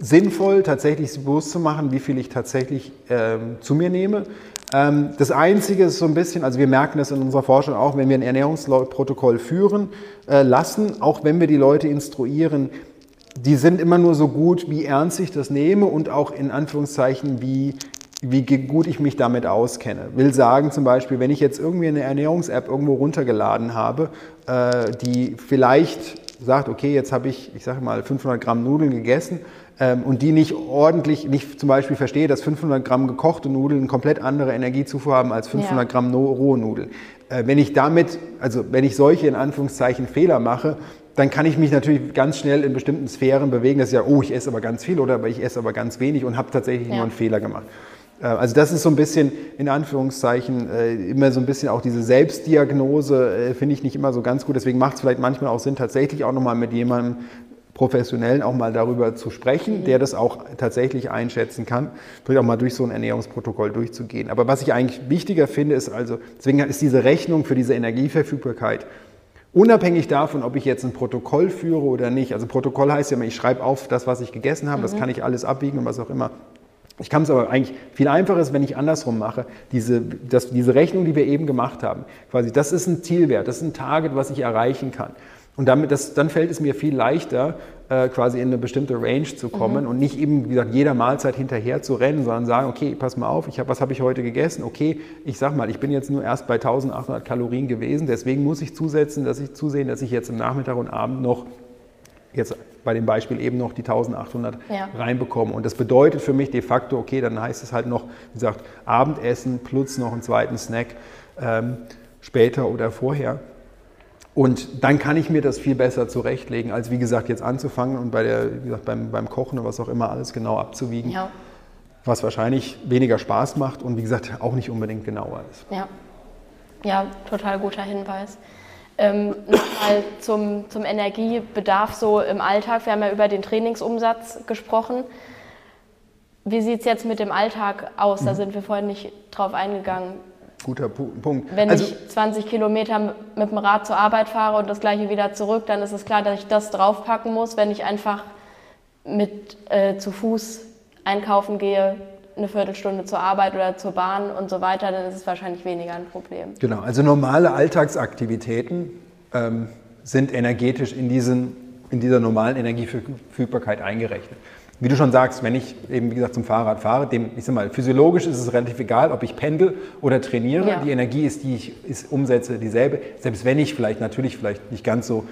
sinnvoll, tatsächlich bewusst zu machen, wie viel ich tatsächlich ähm, zu mir nehme. Ähm, das Einzige ist so ein bisschen, also wir merken das in unserer Forschung auch, wenn wir ein Ernährungsprotokoll führen äh, lassen, auch wenn wir die Leute instruieren, die sind immer nur so gut, wie ernst ich das nehme und auch in Anführungszeichen wie wie gut ich mich damit auskenne. Will sagen zum Beispiel, wenn ich jetzt irgendwie eine Ernährungs-App irgendwo runtergeladen habe, äh, die vielleicht sagt, okay, jetzt habe ich, ich sage mal, fünfhundert Gramm Nudeln gegessen ähm, und die nicht ordentlich, nicht zum Beispiel verstehe, dass fünfhundert Gramm gekochte Nudeln eine komplett andere Energiezufuhr haben als fünfhundert ja. Gramm no- rohe Nudeln. Äh, wenn ich damit, also wenn ich solche in Anführungszeichen Fehler mache, dann kann ich mich natürlich ganz schnell in bestimmten Sphären bewegen, dass ich ja, oh, ich esse aber ganz viel oder aber ich esse aber ganz wenig und habe tatsächlich ja. nur einen Fehler gemacht. Also das ist so ein bisschen, in Anführungszeichen, immer so ein bisschen auch diese Selbstdiagnose, finde ich nicht immer so ganz gut. Deswegen macht es vielleicht manchmal auch Sinn, tatsächlich auch nochmal mit jemandem Professionellen auch mal darüber zu sprechen, der das auch tatsächlich einschätzen kann, vielleicht auch mal durch so ein Ernährungsprotokoll durchzugehen. Aber was ich eigentlich wichtiger finde, ist also, deswegen ist diese Rechnung für diese Energieverfügbarkeit unabhängig davon, ob ich jetzt ein Protokoll führe oder nicht. Also Protokoll heißt ja immer, ich schreibe auf das, was ich gegessen habe, mhm. das kann ich alles abwiegen und was auch immer. Ich kann es aber eigentlich viel einfacher ist, wenn ich andersrum mache, diese, das, diese Rechnung, die wir eben gemacht haben, quasi, das ist ein Zielwert, das ist ein Target, was ich erreichen kann. Und damit das, dann fällt es mir viel leichter, äh, quasi in eine bestimmte Range zu kommen mhm. und nicht eben, wie gesagt, jeder Mahlzeit hinterher zu rennen, sondern sagen, okay, pass mal auf, ich hab, was habe ich heute gegessen? Okay, ich sag mal, ich bin jetzt nur erst bei eintausendachthundert Kalorien gewesen, deswegen muss ich zusetzen, dass ich zusehen, dass ich jetzt am Nachmittag und Abend noch jetzt bei dem Beispiel eben noch die eintausendachthundert ja. reinbekommen. Und das bedeutet für mich de facto, okay, dann heißt es halt noch, wie gesagt, Abendessen plus noch einen zweiten Snack ähm, später oder vorher. Und dann kann ich mir das viel besser zurechtlegen, als wie gesagt jetzt anzufangen und bei der, wie gesagt, beim, beim Kochen oder was auch immer alles genau abzuwiegen, ja. was wahrscheinlich weniger Spaß macht und wie gesagt auch nicht unbedingt genauer ist. Ja, ja, total guter Hinweis. Ähm, Nochmal zum, zum Energiebedarf so im Alltag. Wir haben ja über den Trainingsumsatz gesprochen. Wie sieht es jetzt mit dem Alltag aus? Da sind wir vorhin nicht drauf eingegangen. Guter Punkt. Wenn also, ich zwanzig Kilometer mit dem Rad zur Arbeit fahre und das gleiche wieder zurück, dann ist es klar, dass ich das draufpacken muss. Wenn ich einfach mit äh, zu Fuß einkaufen gehe, eine Viertelstunde zur Arbeit oder zur Bahn und so weiter, dann ist es wahrscheinlich weniger ein Problem. Genau, also normale Alltagsaktivitäten ähm, sind energetisch in, diesen, in dieser normalen Energieverfügbarkeit eingerechnet. Wie du schon sagst, wenn ich eben, wie gesagt, zum Fahrrad fahre, dem, ich sag mal, physiologisch ist es relativ egal, ob ich pendel oder trainiere, ja. die Energie ist, die ich ist, umsetze, dieselbe, selbst wenn ich vielleicht natürlich vielleicht nicht ganz so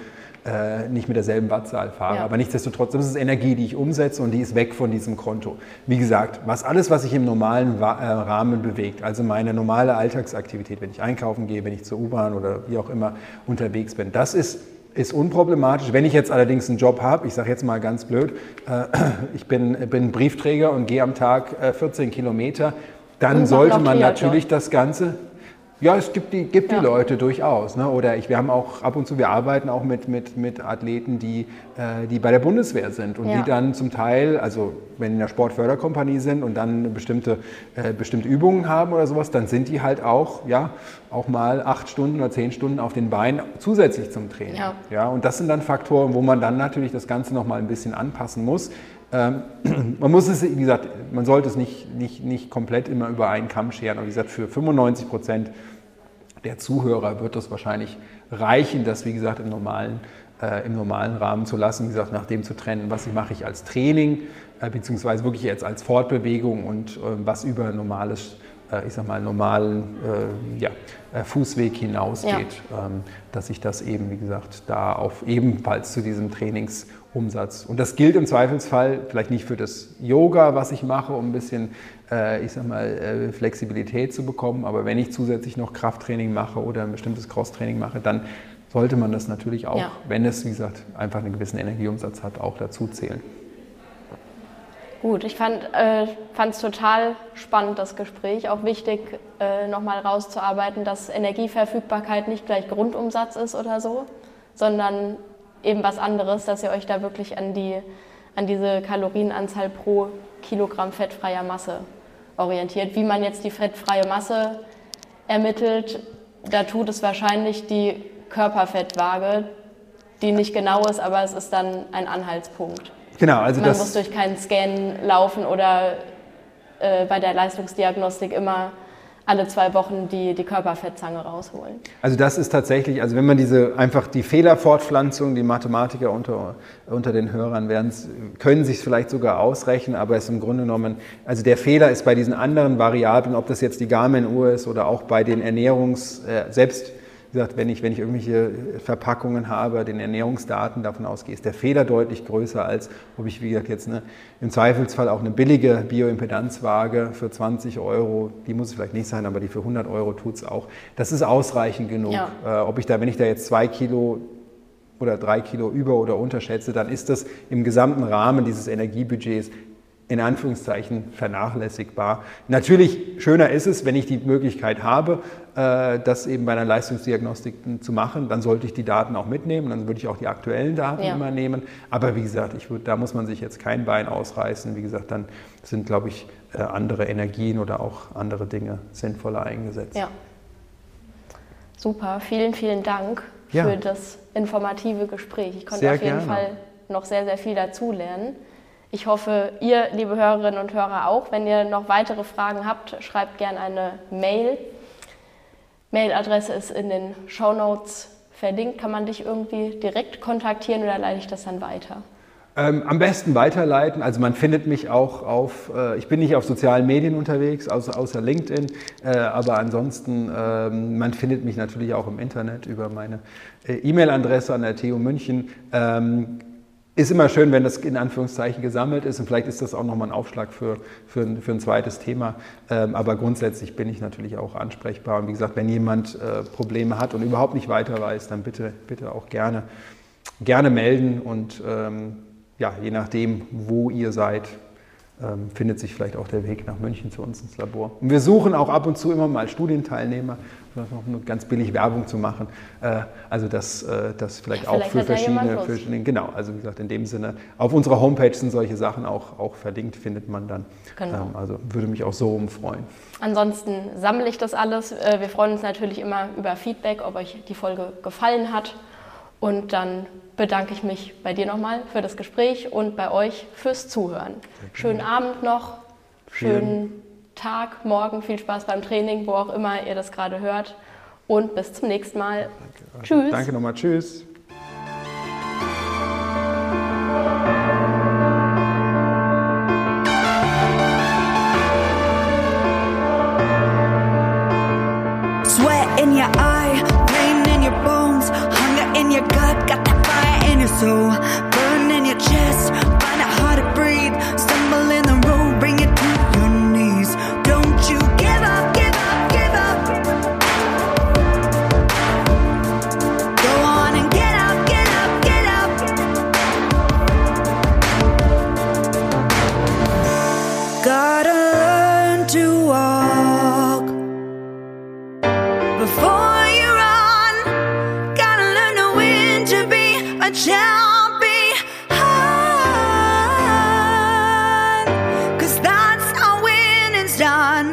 Äh, nicht mit derselben Wattzahl fahre, ja. aber nichtsdestotrotz, das ist Energie, die ich umsetze und die ist weg von diesem Konto. Wie gesagt, was alles, was sich im normalen Wa- äh, Rahmen bewegt, also meine normale Alltagsaktivität, wenn ich einkaufen gehe, wenn ich zur U-Bahn oder wie auch immer unterwegs bin, das ist ist unproblematisch. Wenn ich jetzt allerdings einen Job habe, ich sage jetzt mal ganz blöd, äh, ich bin, bin Briefträger und gehe am Tag äh, vierzehn Kilometer, dann sollte man natürlich das Ganze... Ja, es gibt die, gibt die ja. Leute durchaus. Ne? Oder ich, wir haben auch ab und zu, wir arbeiten auch mit, mit, mit Athleten, die, äh, die bei der Bundeswehr sind und ja. die dann zum Teil, also wenn die in der Sportförderkompanie sind und dann bestimmte, äh, bestimmte Übungen haben oder sowas, dann sind die halt auch, ja, auch mal acht Stunden oder zehn Stunden auf den Beinen zusätzlich zum Training. Ja. Ja, und das sind dann Faktoren, wo man dann natürlich das Ganze nochmal ein bisschen anpassen muss. Ähm, man muss es, wie gesagt, man sollte es nicht, nicht, nicht komplett immer über einen Kamm scheren. Aber wie gesagt, für fünfundneunzig Prozent der Zuhörer wird das wahrscheinlich reichen, das, wie gesagt, im normalen, äh, im normalen Rahmen zu lassen. Wie gesagt, nach dem zu trennen, was mache ich als Training, äh, beziehungsweise wirklich jetzt als Fortbewegung und äh, was über normales, äh, ich sag mal, normalen äh, ja, äh, Fußweg hinausgeht. Ja. Ähm, dass ich das eben, wie gesagt, da auf ebenfalls zu diesem Trainings Umsatz. Und das gilt im Zweifelsfall vielleicht nicht für das Yoga, was ich mache, um ein bisschen, äh, ich sag mal, äh, Flexibilität zu bekommen. Aber wenn ich zusätzlich noch Krafttraining mache oder ein bestimmtes Crosstraining mache, dann sollte man das natürlich auch, ja. wenn es, wie gesagt, einfach einen gewissen Energieumsatz hat, auch dazu zählen. Gut, ich fand es äh, total spannend, das Gespräch. Auch wichtig, äh, nochmal rauszuarbeiten, dass Energieverfügbarkeit nicht gleich Grundumsatz ist oder so, sondern eben was anderes, dass ihr euch da wirklich an, die, an diese Kalorienanzahl pro Kilogramm fettfreier Masse orientiert. Wie man jetzt die fettfreie Masse ermittelt, da tut es wahrscheinlich die Körperfettwaage, die nicht genau ist, aber es ist dann ein Anhaltspunkt. Genau, also man das muss durch keinen Scan laufen oder äh, bei der Leistungsdiagnostik immer alle zwei Wochen die, die Körperfettzange rausholen. Also das ist tatsächlich, also wenn man diese, einfach die Fehlerfortpflanzung, die Mathematiker unter, unter den Hörern werden's, können sich vielleicht sogar ausrechnen, aber es ist im Grunde genommen, also der Fehler ist bei diesen anderen Variablen, ob das jetzt die Garmin-Uhr ist oder auch bei den Ernährungs-, äh, selbst wie gesagt, wenn ich, wenn ich irgendwelche Verpackungen habe, den Ernährungsdaten davon ausgehe, ist der Fehler deutlich größer, als ob ich, wie gesagt, jetzt eine, im Zweifelsfall auch eine billige Bioimpedanzwaage für zwanzig Euro, die muss es vielleicht nicht sein, aber die für hundert Euro tut es auch. Das ist ausreichend genug. Ja. Äh, ob ich da, wenn ich da jetzt zwei Kilo oder drei Kilo über- oder unterschätze, dann ist das im gesamten Rahmen dieses Energiebudgets in Anführungszeichen vernachlässigbar. Natürlich, schöner ist es, wenn ich die Möglichkeit habe, das eben bei einer Leistungsdiagnostik zu machen, dann sollte ich die Daten auch mitnehmen, dann würde ich auch die aktuellen Daten ja. immer nehmen. Aber wie gesagt, ich würde, da muss man sich jetzt kein Bein ausreißen. Wie gesagt, dann sind, glaube ich, andere Energien oder auch andere Dinge sinnvoller eingesetzt. Ja. Super, vielen, vielen Dank ja. für das informative Gespräch. Ich konnte sehr auf jeden gerne. Fall noch sehr, sehr viel dazulernen. Ich hoffe, ihr, liebe Hörerinnen und Hörer, auch. Wenn ihr noch weitere Fragen habt, schreibt gerne eine Mail. Mailadresse ist in den Shownotes verlinkt. Kann man dich irgendwie direkt kontaktieren oder leite ich das dann weiter? Ähm, am besten weiterleiten. Also man findet mich auch auf, äh, ich bin nicht auf sozialen Medien unterwegs, außer, außer LinkedIn, äh, aber ansonsten, äh, man findet mich natürlich auch im Internet über meine äh, E-Mail-Adresse an der T U München. Ähm, Ist immer schön, wenn das in Anführungszeichen gesammelt ist und vielleicht ist das auch nochmal ein Aufschlag für, für, ein, für ein zweites Thema. Ähm, aber grundsätzlich bin ich natürlich auch ansprechbar. Und wie gesagt, wenn jemand äh, Probleme hat und überhaupt nicht weiter weiß, dann bitte, bitte auch gerne, gerne melden. Und ähm, ja, je nachdem, wo ihr seid, ähm, findet sich vielleicht auch der Weg nach München zu uns ins Labor. Und wir suchen auch ab und zu immer mal Studienteilnehmer, noch ganz billig Werbung zu machen, also das, das vielleicht ja, auch vielleicht für verschiedene, verschiedene, genau, also wie gesagt, in dem Sinne, auf unserer Homepage sind solche Sachen auch, auch verlinkt, findet man dann, genau. Also würde mich auch so umfreuen. Ansonsten sammle ich das alles, wir freuen uns natürlich immer über Feedback, ob euch die Folge gefallen hat und dann bedanke ich mich bei dir nochmal für das Gespräch und bei euch fürs Zuhören. Schönen Abend noch, schönen Tag, morgen, viel Spaß beim Training, wo auch immer ihr das gerade hört und bis zum nächsten Mal. Danke. Tschüss. Danke nochmal, tschüss. Sweat in your eye, pain in your bones, hunger in your gut, got that fire in your soul, burn in your chest, find it hard to breathe, stumble in the road, bring it to you give up, give up, give up. Go on and get up, get up. gotta learn to walk before you run. Gotta learn to win, to be a champ, be hard, 'cause that's how winning's done.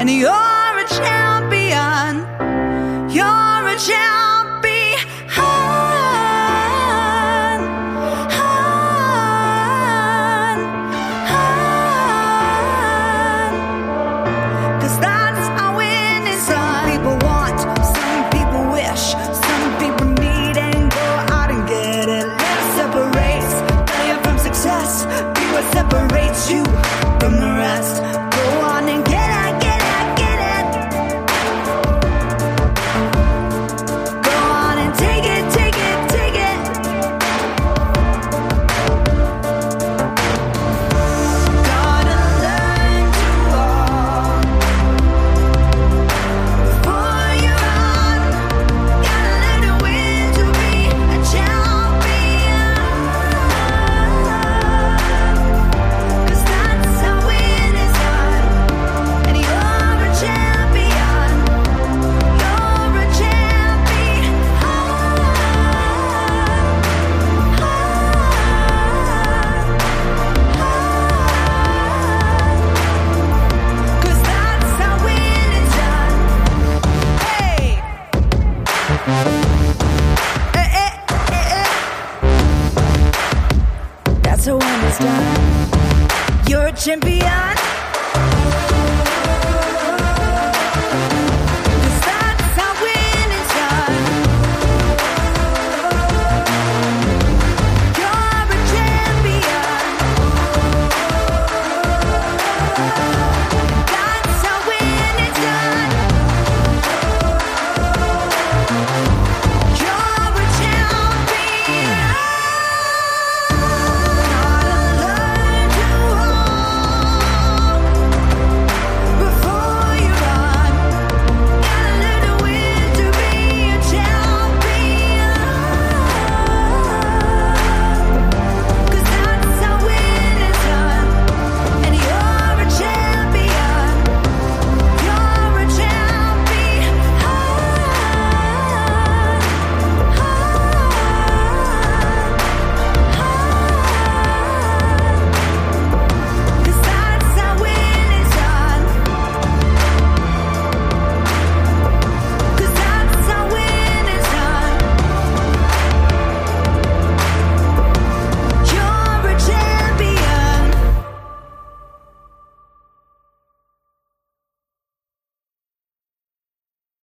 And you're a champion, you're a champion. Champion.